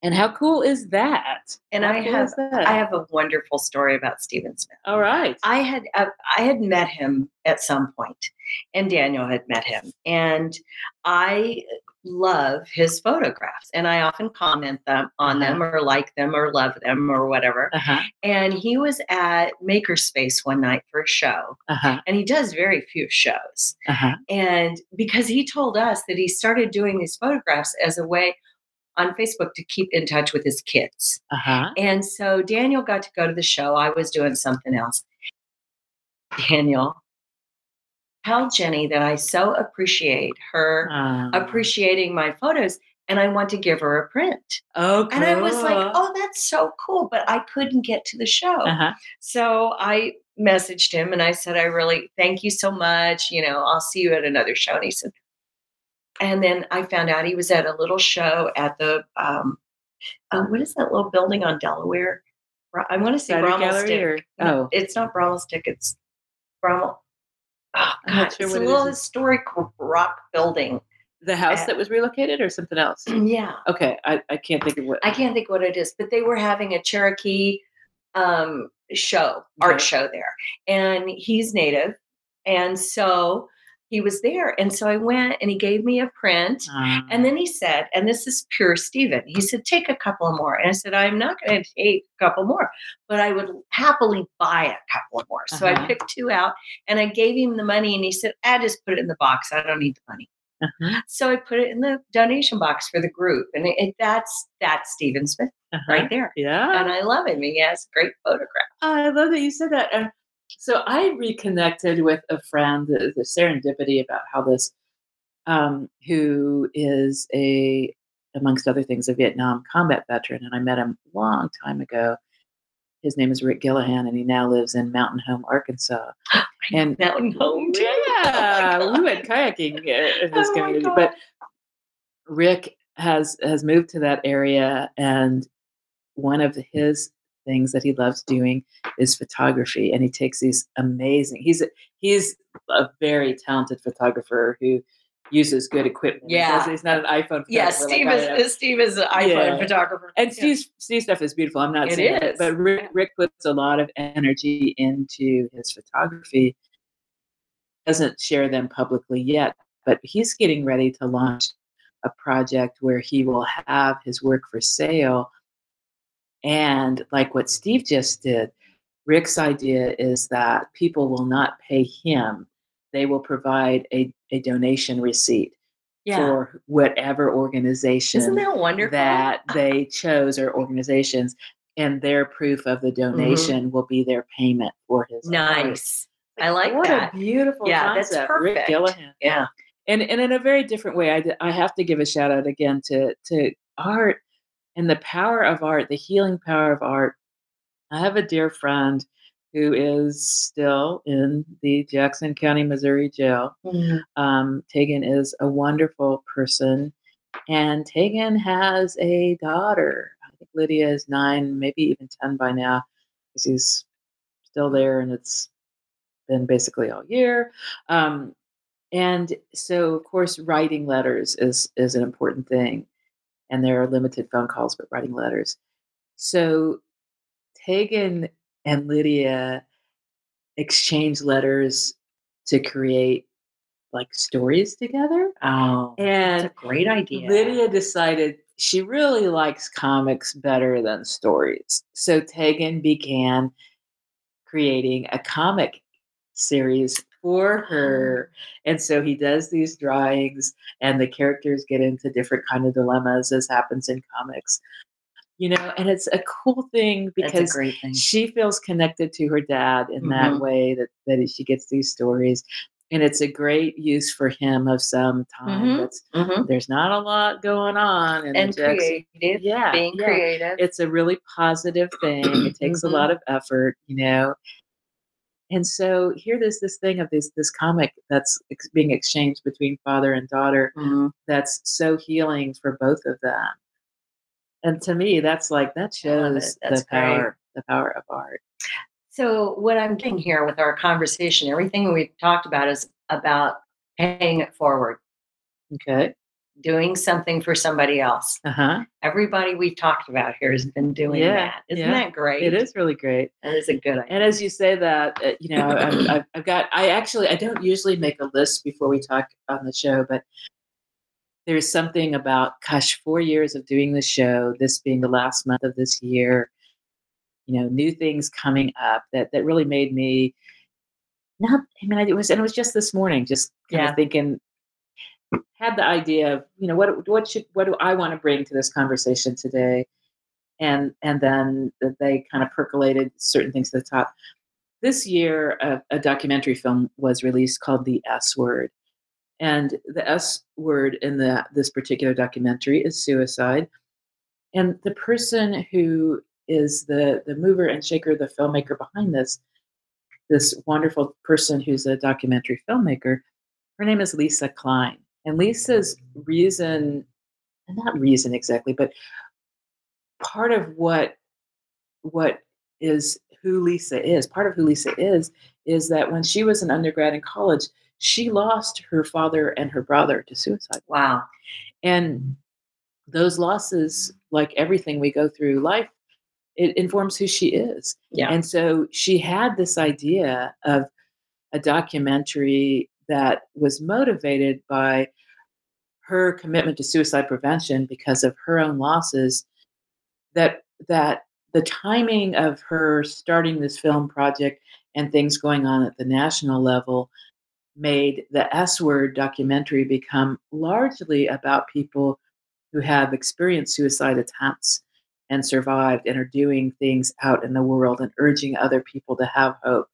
And how cool is that? And how I cool have is that? I have a wonderful story about Stephen Smith. All right. I had uh, I had met him at some point, and Daniel had met him. And I love his photographs. And I often comment them on uh-huh. them or like them or love them or whatever. Uh-huh. And he was at Makerspace one night for a show. Uh-huh. And he does very few shows. Uh-huh. And because he told us that he started doing these photographs as a way on Facebook to keep in touch with his kids. Uh-huh. And so Daniel got to go to the show. I was doing something else. Daniel, tell Jenny that I so appreciate her uh. appreciating my photos, and I want to give her a print. Oh, cool. And I was like, oh, that's so cool. But I couldn't get to the show. Uh-huh. So I messaged him and I said, I really thank you so much. You know, I'll see you at another show. And he said, and then I found out he was at a little show at the, um, uh, what is that little building on Delaware? I want to say Brommel's Dick. Or, oh. No, it's not Brommel's Dick. It's Brommel. Oh, God. I'm not sure it's what a it little is. Historic rock building. The house at, that was relocated or something else? Yeah. Okay. I, I can't think of what. I can't think what it is, but they were having a Cherokee um, show, art right. show there. And he's native. And so he was there. And so I went and he gave me a print. Um, and then he said, and this is pure Stephen, he said, take a couple more. And I said, I'm not going to take a couple more, but I would happily buy a couple more. So uh-huh. I picked two out and I gave him the money. And he said, I just put it in the box. I don't need the money. Uh-huh. So I put it in the donation box for the group, and it, it, that's that's Stephen Smith uh-huh. right there. Yeah, and I love him. He has a great photograph. Oh, I love that you said that. Um, so I reconnected with a friend, the, the serendipity about how this, um, who is a, amongst other things, a Vietnam combat veteran, and I met him a long time ago. His name is Rick Gillihan, and he now lives in Mountain Home, Arkansas. And Mountain Home, too. Yeah, oh we went kayaking in this oh community. But Rick has has moved to that area, and one of his things that he loves doing is photography. And he takes these amazing. He's a, he's a very talented photographer who uses good equipment. Yeah. He's not an iPhone photographer. Yeah, Steve, like is, Steve is an iPhone yeah. photographer. And yeah. Steve's, Steve's stuff is beautiful. I'm not it saying that. But Rick, Rick puts a lot of energy into his photography. Doesn't share them publicly yet, but he's getting ready to launch a project where he will have his work for sale. And like what Steve just did, Rick's idea is that people will not pay him. They will provide a, a donation receipt yeah. for whatever organization Isn't that wonderful? That they chose or organizations, and their proof of the donation mm-hmm. will be their payment for his Nice. Like, I like what that. What a beautiful yeah, concept. That's perfect. Rick Gillihan. Yeah. And, and in a very different way, I, I have to give a shout out again to, to art and the power of art, the healing power of art. I have a dear friend who is still in the Jackson County, Missouri jail. Mm-hmm. Um, Tegan is a wonderful person. And Tegan has a daughter. I think Lydia is nine, maybe even ten by now, because he's still there and it's been basically all year. Um, and so, of course, writing letters is is an important thing. And there are limited phone calls, but writing letters. So Tegan and Lydia exchange letters to create like stories together. Oh, and that's a great idea. Lydia decided she really likes comics better than stories. So Tegan began creating a comic series for her. And so he does these drawings and the characters get into different kind of dilemmas, as happens in comics. You know, and it's a cool thing because thing. She feels connected to her dad in mm-hmm. that way that, that she gets these stories. And it's a great use for him of some time. Mm-hmm. That's, mm-hmm. There's not a lot going on. In and creative, yeah, being yeah. creative. It's a really positive thing. It takes mm-hmm. a lot of effort, you know. And so here there's this thing of this this comic that's ex- being exchanged between father and daughter mm-hmm. that's so healing for both of them. And to me, that's like, that shows the power, the power of art. So what I'm getting here with our conversation, everything we've talked about is about paying it forward. Okay. Doing something for somebody else. Uh-huh. Everybody we've talked about here has been doing yeah, that. Isn't yeah. that great? It is really great. That is a good idea. And as you say that, uh, you know, I've, I've, I've got, I actually, I don't usually make a list before we talk on the show, but there's something about, gosh, four years of doing the show, this being the last month of this year, you know, new things coming up that, that really made me not, I mean, it was, and it was just this morning, just kind yeah. of thinking, had the idea of, you know, what what should what do I want to bring to this conversation today, and and then they kind of percolated certain things to the top. This year, a, a documentary film was released called The S Word, and the S word in the this particular documentary is suicide, and the person who is the the mover and shaker, the filmmaker behind this, this wonderful person who's a documentary filmmaker, her name is Lisa Klein. And Lisa's reason, not reason exactly, but part of what, what is who Lisa is, part of who Lisa is, is that when she was an undergrad in college, she lost her father and her brother to suicide. Wow. And those losses, like everything we go through life, it informs who she is. Yeah. And so she had this idea of a documentary that was motivated by her commitment to suicide prevention because of her own losses, that that the timing of her starting this film project and things going on at the national level made the S Word documentary become largely about people who have experienced suicide attempts and survived and are doing things out in the world and urging other people to have hope.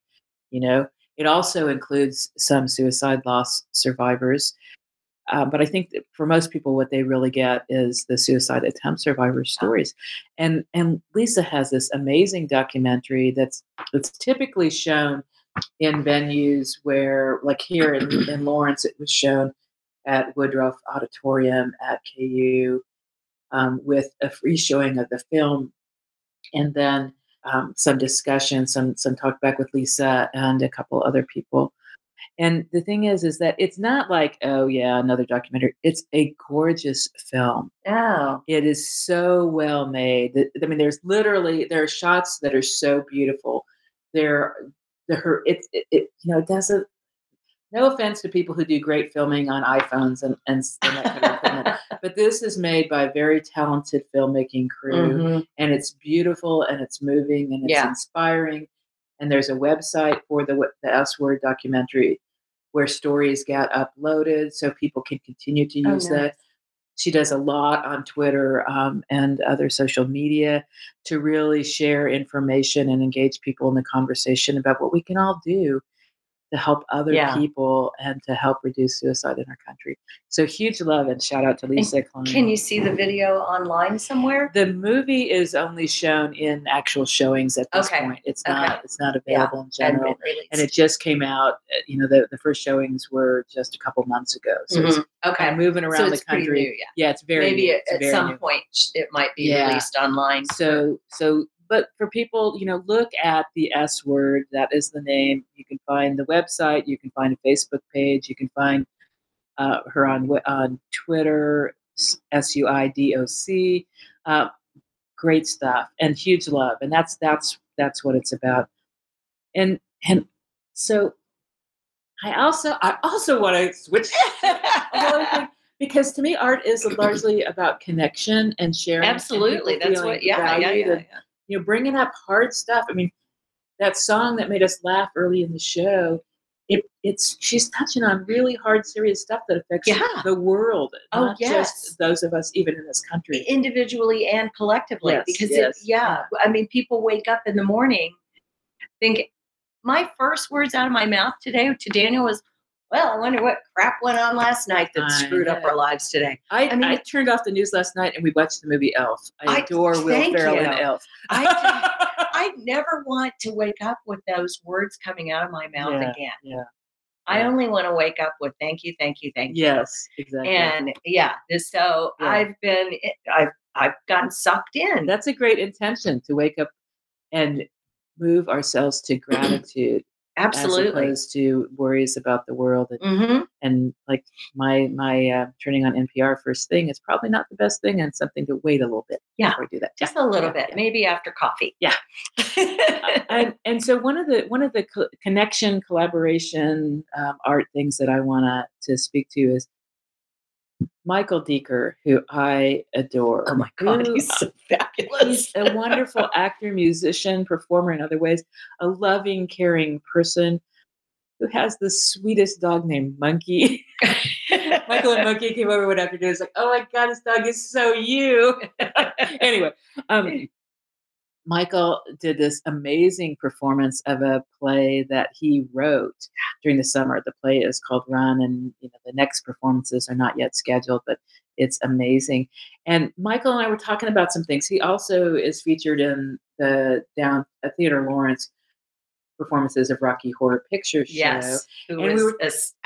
You know, it also includes some suicide loss survivors. Uh, but I think that for most people, what they really get is the suicide attempt survivor stories. And and Lisa has this amazing documentary that's that's typically shown in venues where, like here in, in Lawrence, it was shown at Woodruff Auditorium at K U. Um, with a free showing of the film, and then um, some discussion, some some talk back with Lisa and a couple other people. And the thing is, is that it's not like, oh yeah, another documentary. It's a gorgeous film. Oh, it is so well made. I mean, there's literally there are shots that are so beautiful. There, the her it's it, it you know it doesn't. No offense to people who do great filming on iPhones and, and, and that kind of equipment, but this is made by a very talented filmmaking crew, mm-hmm. and it's beautiful and it's moving and it's yeah. inspiring. And there's a website for the, the S Word documentary where stories get uploaded so people can continue to use oh, nice. that. She does a lot on Twitter um, and other social media to really share information and engage people in the conversation about what we can all do to help other yeah. people and to help reduce suicide in our country. So huge love and shout out to Lisa Klein. Can you see the video online somewhere? The movie is only shown in actual showings at this okay. point. It's okay. not it's not available yeah. in general. And, and it just came out, you know, the, the first showings were just a couple months ago. So mm-hmm. it's okay. kind of moving around so it's the country. Pretty new, yeah. yeah, it's very Maybe new. It, it's at very some new. point it might be yeah. released online. So so But for people, you know, look at The S Word. That is the name. You can find the website. You can find a Facebook page. You can find uh, her on on Twitter, S U I D O C. Uh, great stuff and huge love. And that's that's that's what it's about. And and so I also I also want to switch to because to me, art is largely about connection and sharing. Absolutely, and that's what. Yeah, yeah, yeah, yeah. You know, bringing up hard stuff. I mean, that song that made us laugh early in the show, it, it's she's touching on really hard, serious stuff that affects yeah. the world. Oh, not yes. just those of us even in this country. Individually and collectively. Yes, because, yes. It, yeah, I mean, people wake up in the morning, think, my first words out of my mouth today to Daniel was, well, I wonder what crap went on last night that I screwed know. up our lives today. I, I mean, I turned off the news last night and we watched the movie Elf. I, I adore Will Ferrell and Elf. I, I never want to wake up with those words coming out of my mouth yeah, again. Yeah, I yeah. only want to wake up with thank you, thank you, thank you. Yes, exactly. And yeah, so yeah. I've been, I've, I've gotten sucked in. That's a great intention to wake up and move ourselves to gratitude. Absolutely. As opposed to worries about the world. And, mm-hmm. and like my my uh, turning on N P R first thing is probably not the best thing and something to wait a little bit yeah. before we do that. Just yeah. a little yeah. bit, yeah. maybe after coffee. Yeah. and, and so one of the one of the co- connection, collaboration, um, art things that I want to speak to is Michael Deaker, who I adore. Oh my God, he's so fabulous. He's a wonderful actor, musician, performer in other ways, a loving, caring person who has the sweetest dog named Monkey. Michael and Monkey came over one afternoon. It's like, oh my God, this dog is so you. Anyway, um, Michael did this amazing performance of a play that he wrote during the summer. The play is called Run, and you know the next performances are not yet scheduled, but it's amazing. And Michael and I were talking about some things. He also is featured in the down uh, Theater Lawrence performances of Rocky Horror Picture Show. Yes, who and is we were,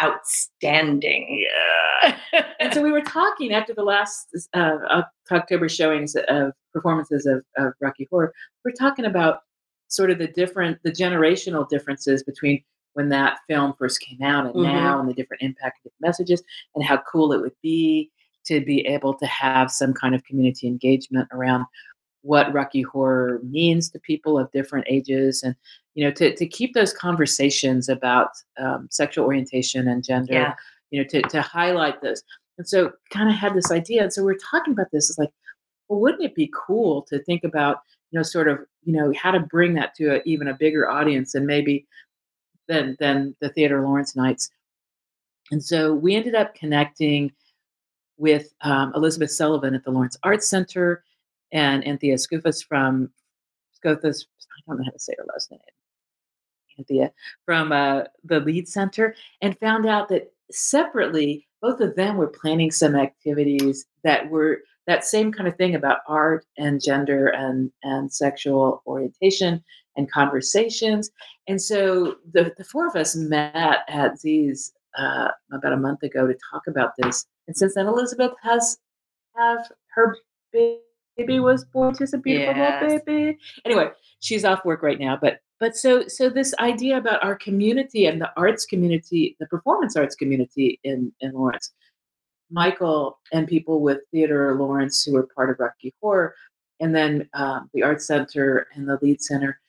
outstanding. Yeah. And so we were talking after the last uh, October showings of performances of, of Rocky Horror. We're talking about sort of the different, the generational differences between when that film first came out and mm-hmm. now, and the different impact of the messages, and how cool it would be to be able to have some kind of community engagement around what Rocky Horror means to people of different ages, and you know, to to keep those conversations about um, sexual orientation and gender, yeah. you know, to to highlight those. And so, kind of had this idea, and so we're talking about this. It's like, well, wouldn't it be cool to think about, you know, sort of, you know, how to bring that to a, even a bigger audience, and maybe than than the Theater Lawrence nights. And so we ended up connecting with um, Elizabeth Sullivan at the Lawrence Arts Center, and Anthea Skoufas from Skoufas, I don't know how to say her last name, Anthea, from uh, the Lead Center, and found out that separately, both of them were planning some activities that were that same kind of thing about art and gender and, and sexual orientation and conversations. And so the, the four of us met at Z's uh, about a month ago to talk about this. And since then, Elizabeth has have her big baby was born. She's a beautiful yes. little baby. Anyway, she's off work right now. But but so so this idea about our community and the arts community, the performance arts community in, in Lawrence, Michael and people with Theater Lawrence who were part of Rocky Horror, and then um, the Arts Center and the Lead Center,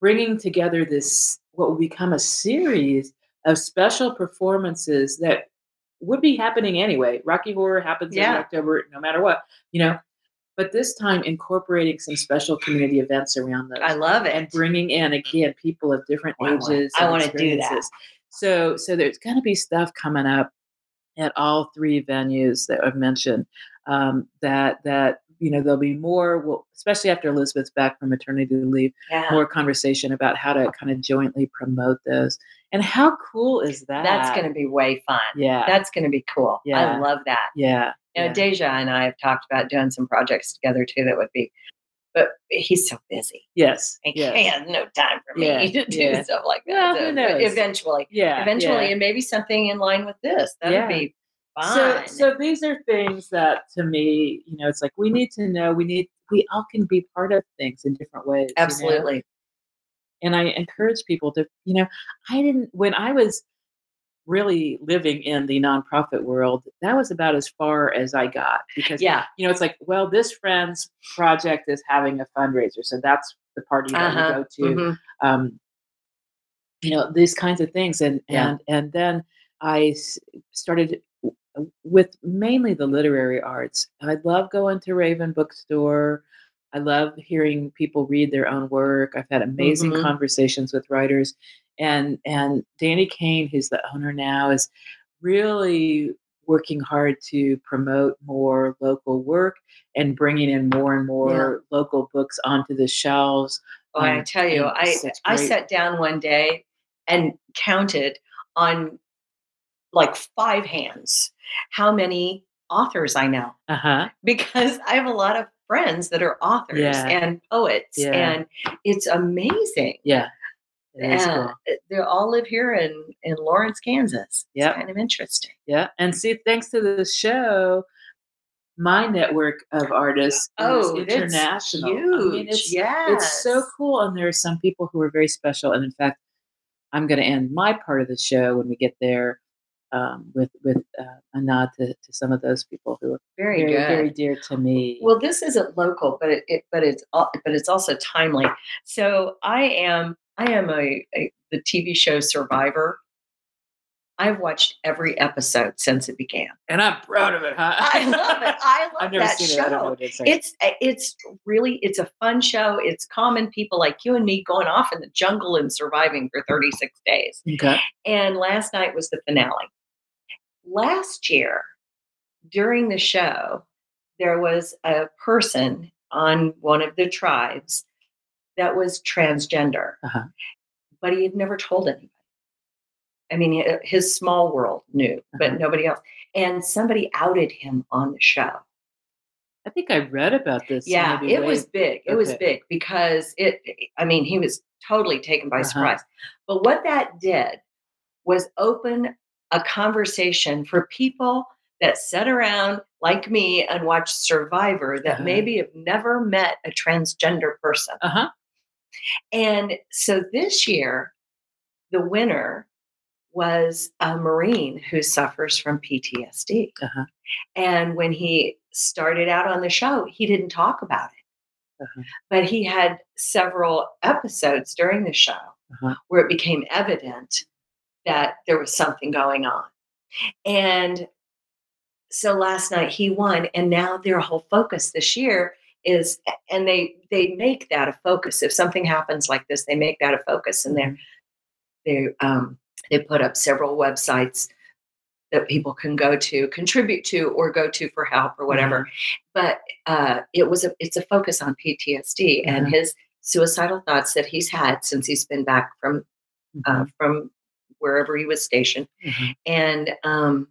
bringing together this, what will become a series of special performances that would be happening anyway. Rocky Horror happens yeah. in October, no matter what, you know. But this time incorporating some special community events around those. I love it. And bringing in, again, people of different wow. ages. I want to do that. So so there's going to be stuff coming up at all three venues that I've mentioned um, that, that you know, there'll be more, well, especially after Elizabeth's back from maternity leave, yeah. more conversation about how to kind of jointly promote those. And how cool is that? That's going to be way fun. Yeah. That's going to be cool. Yeah. I love that. Yeah. You know, yeah. Deja and I have talked about doing some projects together too. That would be, but he's so busy. Yes, he yes. can't. No time for me yeah. to do yeah. stuff like that. Well, so, who knows? Eventually, yeah, eventually, yeah. and maybe something in line with this. That yeah. would be fun. So, so these are things that, to me, you know, it's like we need to know. We need. We all can be part of things in different ways. Absolutely. You know? And I encourage people to, you know, I didn't when I was. really living in the nonprofit world, that was about as far as I got, because, yeah. you know, it's like, well, this friend's project is having a fundraiser. So that's the party that uh-huh. you go to, mm-hmm. um, you know, these kinds of things. And, yeah. and, and then I started with mainly the literary arts. I love going to Raven Bookstore. I love hearing people read their own work. I've had amazing mm-hmm. conversations with writers. And and Danny Kane, who's the owner now, is really working hard to promote more local work and bringing in more and more yeah. local books onto the shelves. Oh, um, I tell you, I I sat down one day and counted on like five hands how many authors I know, uh-huh. because I have a lot of friends that are authors yeah. and poets, yeah. and it's amazing. Yeah. Yeah, cool. They all live here in, in Lawrence, Kansas. Yeah, it's kind of interesting. Yeah, and see, thanks to the show, my network of artists oh, is international. It's huge. I mean, it's, yes. it's so cool, and there are some people who are very special. And in fact, I'm going to end my part of the show when we get there um, with with uh, a nod to, to some of those people who are very very, good. very dear to me. Well, this isn't local, but it, it but it's but it's also timely. So I am. I am a, a the T V show Survivor. I've watched every episode since it began, and I'm proud of it. Huh? I love it. I love I've never that seen show. It. I don't know what it's, like. it's it's really it's a fun show. It's common people like you and me going off in the jungle and surviving for thirty-six days. Okay. And last night was the finale, last year during the show, there was a person on one of the tribes that was transgender, uh-huh. but he had never told anybody. I mean, his small world knew, uh-huh. but nobody else. And somebody outed him on the show. I think I read about this. Yeah, maybe it way. was big. It okay. was big because it, I mean, he was totally taken by uh-huh. surprise. But what that did was open a conversation for people that sat around like me and watched Survivor that uh-huh. maybe have never met a transgender person. Uh-huh. And so this year, the winner was a Marine who suffers from P T S D. Uh-huh. And when he started out on the show, he didn't talk about it. Uh-huh. But he had several episodes during the show uh-huh. where it became evident that there was something going on. And so last night he won, and now their whole focus this year is, and they they make that a focus. If something happens like this, they make that a focus, and they're, they um, they put up several websites that people can go to, contribute to, or go to for help or whatever. Yeah. But uh, it was a, it's a focus on P T S D yeah. and his suicidal thoughts that he's had since he's been back from mm-hmm. uh, from wherever he was stationed, mm-hmm. and. Um,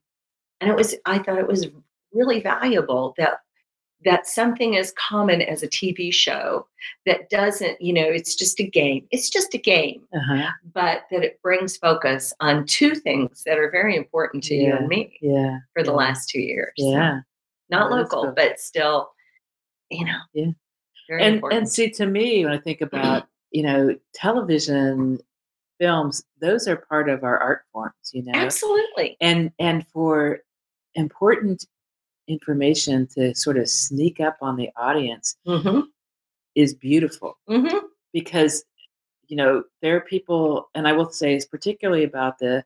And it was, I thought it was really valuable that that something as common as a T V show that doesn't, you know, it's just a game. It's just a game, uh-huh. but that it brings focus on two things that are very important to yeah. you and me yeah. for the yeah. last two years. Yeah, not that local, cool. but still, you know, yeah. very and, important. And see, to me, when I think about, you know, television, films, those are part of our art forms, you know. Absolutely. And and for important information to sort of sneak up on the audience mm-hmm. is beautiful mm-hmm. because, you know, there are people, and I will say is particularly about the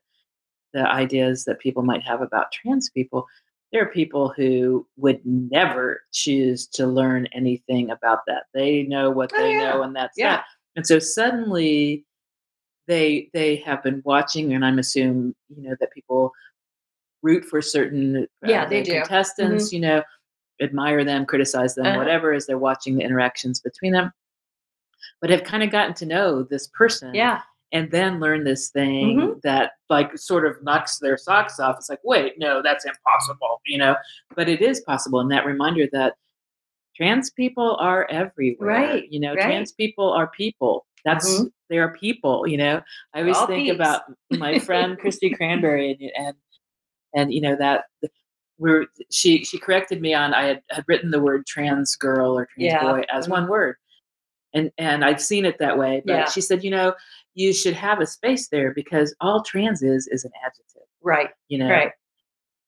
the ideas that people might have about trans people. There are people who would never choose to learn anything about that. They know what oh, they yeah. know, and that's yeah. that. And so suddenly they they have been watching, and I'm assuming, you know, that people root for certain uh, yeah, they do. contestants, mm-hmm. you know, admire them, criticize them, uh-huh. whatever, as they're watching the interactions between them, but have kind of gotten to know this person yeah. and then learn this thing mm-hmm. that like sort of knocks their socks off. It's like, wait, no, that's impossible, you know, but it is possible. And that reminder that trans people are everywhere, right? You know, right. trans people are people. That's, mm-hmm. they are people, you know. I always All think peeps. about my friend, Christy Cranberry, and, and, and, you know, that we're, she, she corrected me on, I had, had written the word trans girl or trans yeah. boy as mm-hmm. one word. And, and I've seen it that way, but yeah. she said, you know, you should have a space there because all trans is, is an adjective. Right. You know? Right.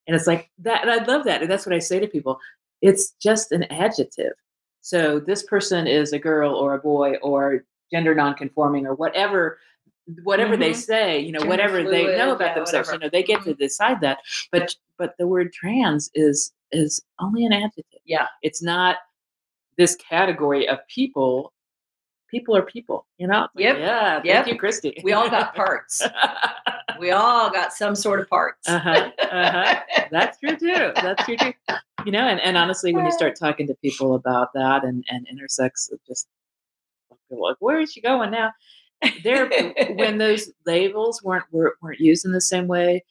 And it's like that. And I love that. And that's what I say to people. It's just an adjective. So this person is a girl or a boy or gender nonconforming or whatever, whatever mm-hmm. they say, you know, gender whatever fluid, they know about yeah, themselves, whatever. You know, they get to decide that. But, but the word trans is, is only an adjective. Yeah. It's not this category of people. People are people, you know? Yep. Yeah. Thank yep. you, Christy. We all got parts. We all got some sort of parts. Uh-huh. Uh-huh. That's true too. That's true too. You know, and, and honestly, when you start talking to people about that and, and intersex, it just, like, where is she going now? There, when those labels weren't weren't used in the same way,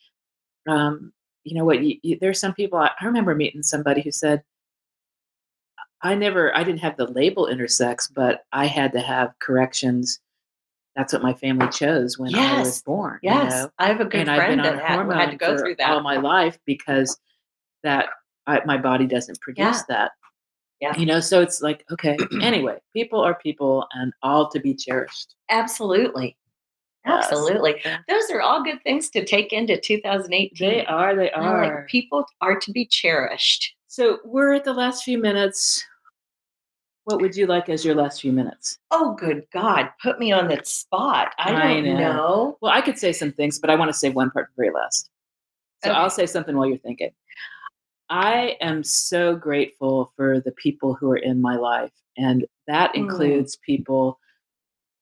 um, you know what? You, you, there's some people. I, I remember meeting somebody who said, "I never, I didn't have the label intersex, but I had to have corrections. That's what my family chose when yes. I was born." Yes, you know? I have a good and friend that had, had to go through that all my life because that I, my body doesn't produce yeah. that. Yeah. You know, so it's like, okay, anyway, people are people and all to be cherished. Absolutely. Absolutely. Yes. Those are all good things to take into two thousand eighteen. They are, they are. Like, people are to be cherished. So we're at the last few minutes. What would you like as your last few minutes? Oh, good God. Put me on the spot. I, I don't know. know. Well, I could say some things, but I want to say one part for very last. So okay. I'll say something while you're thinking. I am so grateful for the people who are in my life. And that includes mm. people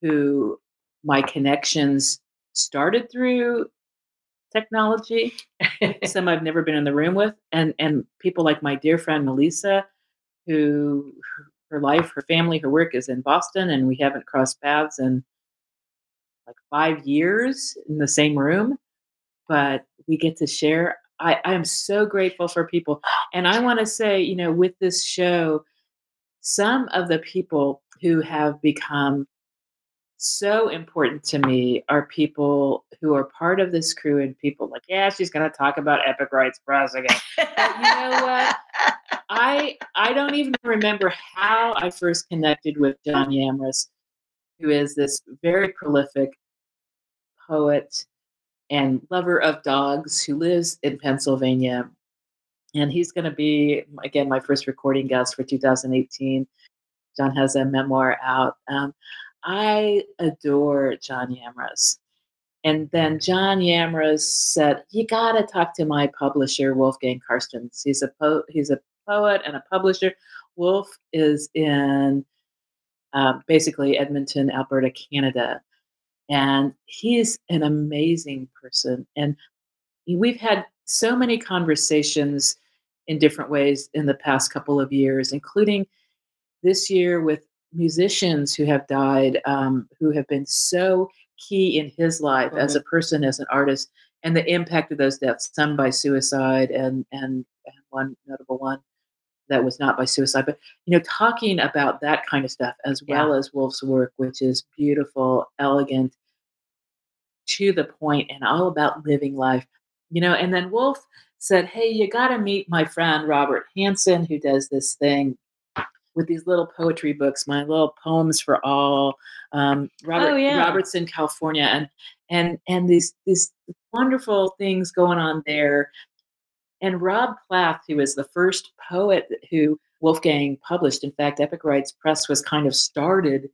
who my connections started through technology. Some I've never been in the room with. And and people like my dear friend Melissa, who her life, her family, her work is in Boston, and we haven't crossed paths in like five years in the same room. But we get to share. I, I am so grateful for people. And I want to say, you know, with this show, some of the people who have become so important to me are people who are part of this crew, and people like, yeah, she's going to talk about Epic Rights Press again. But you know what? I I don't even remember how I first connected with John Yamrus, who is this very prolific poet and lover of dogs who lives in Pennsylvania. And he's going to be, again, my first recording guest for two thousand eighteen. John has a memoir out. Um, I adore John Yamrus. And then John Yamrus said, you got to talk to my publisher, Wolfgang Carstens. He's a, po- he's a poet and a publisher. Wolf is in uh, basically Edmonton, Alberta, Canada. And he's an amazing person. And we've had so many conversations in different ways in the past couple of years, including this year with musicians who have died, um, who have been so key in his life mm-hmm. as a person, as an artist, and the impact of those deaths, some by suicide and, and and one notable one that was not by suicide. But, you know, talking about that kind of stuff, as yeah. well as Wolf's work, which is beautiful, elegant, to the point, and all about living life. You know, and then Wolf said, hey, you got to meet my friend Robert Hansen, who does this thing with these little poetry books, My Little Poems for All, um, Robert oh, yeah. Robertson, California, and and and these these wonderful things going on there. And Rob Plath, who is the first poet who Wolfgang published. In fact, Epic Rights Press was kind of started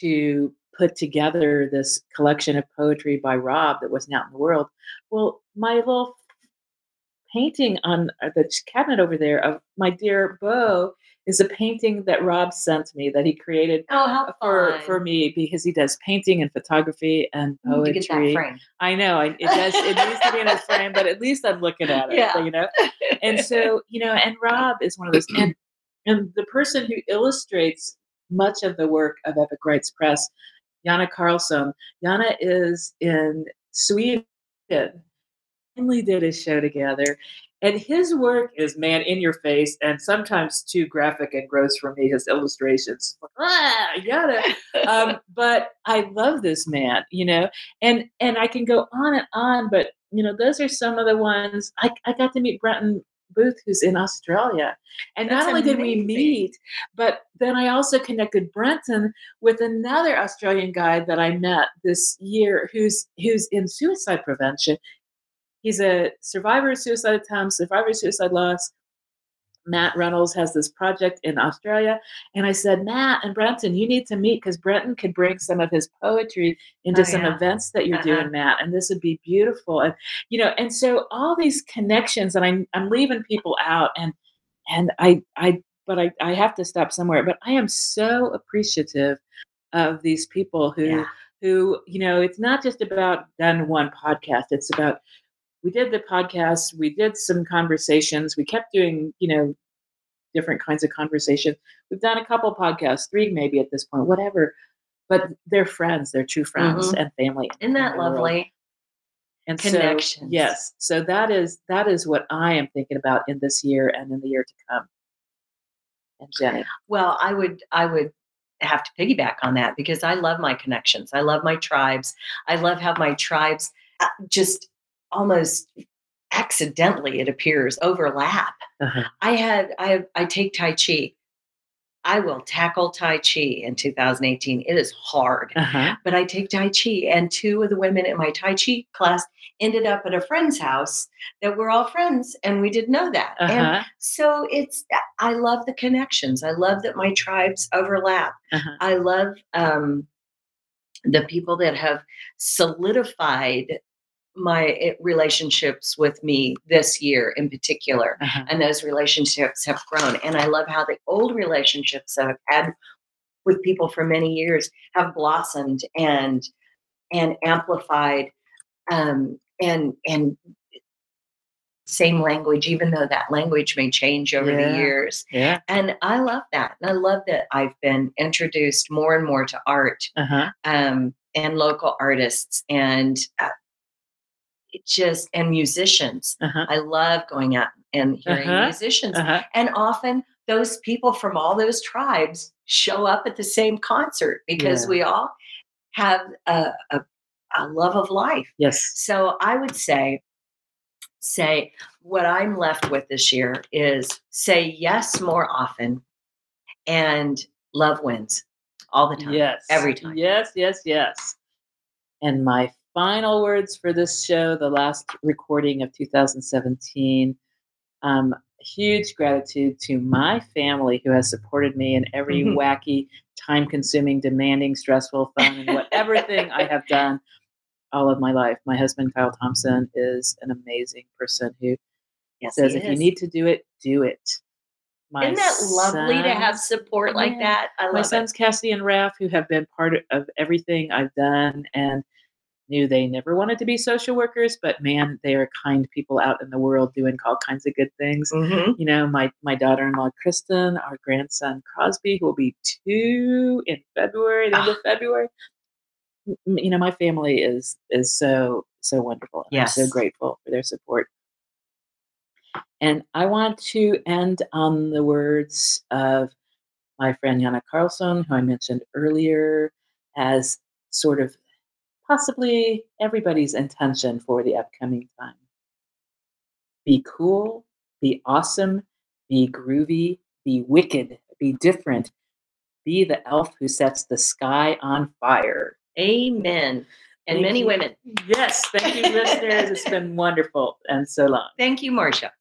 to put together this collection of poetry by Rob that wasn't out in the world. Well, my little painting on the cabinet over there of my dear beau is a painting that Rob sent me that he created oh, how for, for me, because he does painting and photography and poetry. You get that frame. I know I, it does. It needs to be in a frame, but at least I'm looking at it, yeah. you know? And so, you know, and Rob is one of those, and, and the person who illustrates much of the work of Epic Rights Press, Jana Carlson. Jana is in Sweden. Finally did his show together. And his work is, man, in your face, and sometimes too graphic and gross for me, his illustrations. Ah, yada. um, but I love this man, you know, and and I can go on and on. But, you know, those are some of the ones. I, I got to meet Brenton Booth, who's in Australia. And That's not only amazing. Did we meet, but then I also connected Brenton with another Australian guy that I met this year who's who's in suicide prevention. He's a survivor of suicide attempts, survivor of suicide loss. Matt Reynolds has this project in Australia. And I said, Matt and Brenton, you need to meet, because Brenton could bring some of his poetry into oh, some yeah. events that you're uh-huh. doing, Matt. And this would be beautiful. And, you know, and so all these connections, and I'm, I'm leaving people out, and, and I, I, but I, I have to stop somewhere, but I am so appreciative of these people who, yeah. who, you know, it's not just about done one podcast. It's about, we did the podcast, we did some conversations, we kept doing, you know, different kinds of conversations. We've done a couple podcasts, three maybe at this point, whatever. But they're friends, they're true friends mm-hmm. and family. Isn't that lovely? And connections. So, yes. So that is that is what I am thinking about in this year and in the year to come. And Jenny. Well, I would I would have to piggyback on that, because I love my connections. I love my tribes. I love how my tribes just almost accidentally, it appears, overlap. Uh-huh. I had, I, I take Tai Chi. I will tackle Tai Chi in two thousand eighteen. It is hard, uh-huh. but I take Tai Chi, and two of the women in my Tai Chi class ended up at a friend's house that we're all friends, and we didn't know that. Uh-huh. And so it's, I love the connections. I love that my tribes overlap. Uh-huh. I love um, the people that have solidified my it, relationships with me this year in particular. Uh-huh. And those relationships have grown. And I love how the old relationships that I've had with people for many years have blossomed and, and amplified. Um, and and same language, even though that language may change over yeah. the years. Yeah. And I love that. And I love that I've been introduced more and more to art uh-huh. um, and local artists and uh, it just, and musicians. Uh-huh. I love going out and hearing uh-huh. musicians. Uh-huh. And often those people from all those tribes show up at the same concert because yeah. we all have a, a, a love of life. Yes. So I would say, say what I'm left with this year is say yes more often and love wins all the time. Yes. Every time. Yes, yes, yes. And my final words for this show, the last recording of two thousand seventeen, um, huge gratitude to my family who has supported me in every mm-hmm. wacky, time-consuming, demanding, stressful, fun, and whatever thing I have done all of my life. My husband, Kyle Thompson, is an amazing person who yes, says, if is. you need to do it, do it. My Isn't that lovely sons, to have support like yeah, that? I love My sons, it. Cassidy and Raph, who have been part of everything I've done and knew they never wanted to be social workers, but man, they are kind people out in the world doing all kinds of good things. Mm-hmm. You know, my, my daughter-in-law, Kristen, our grandson, Crosby, who will be two in February, the end of February. You know, my family is is so, so wonderful. And yes. I'm so grateful for their support. And I want to end on the words of my friend Jana Carlson, who I mentioned earlier, as sort of possibly everybody's intention for the upcoming time. Be cool, be awesome, be groovy, be wicked, be different, be the elf who sets the sky on fire. Amen. And thank many you. Women. Yes. Thank you, listeners. It's been wonderful and so long. Thank you, Marcia.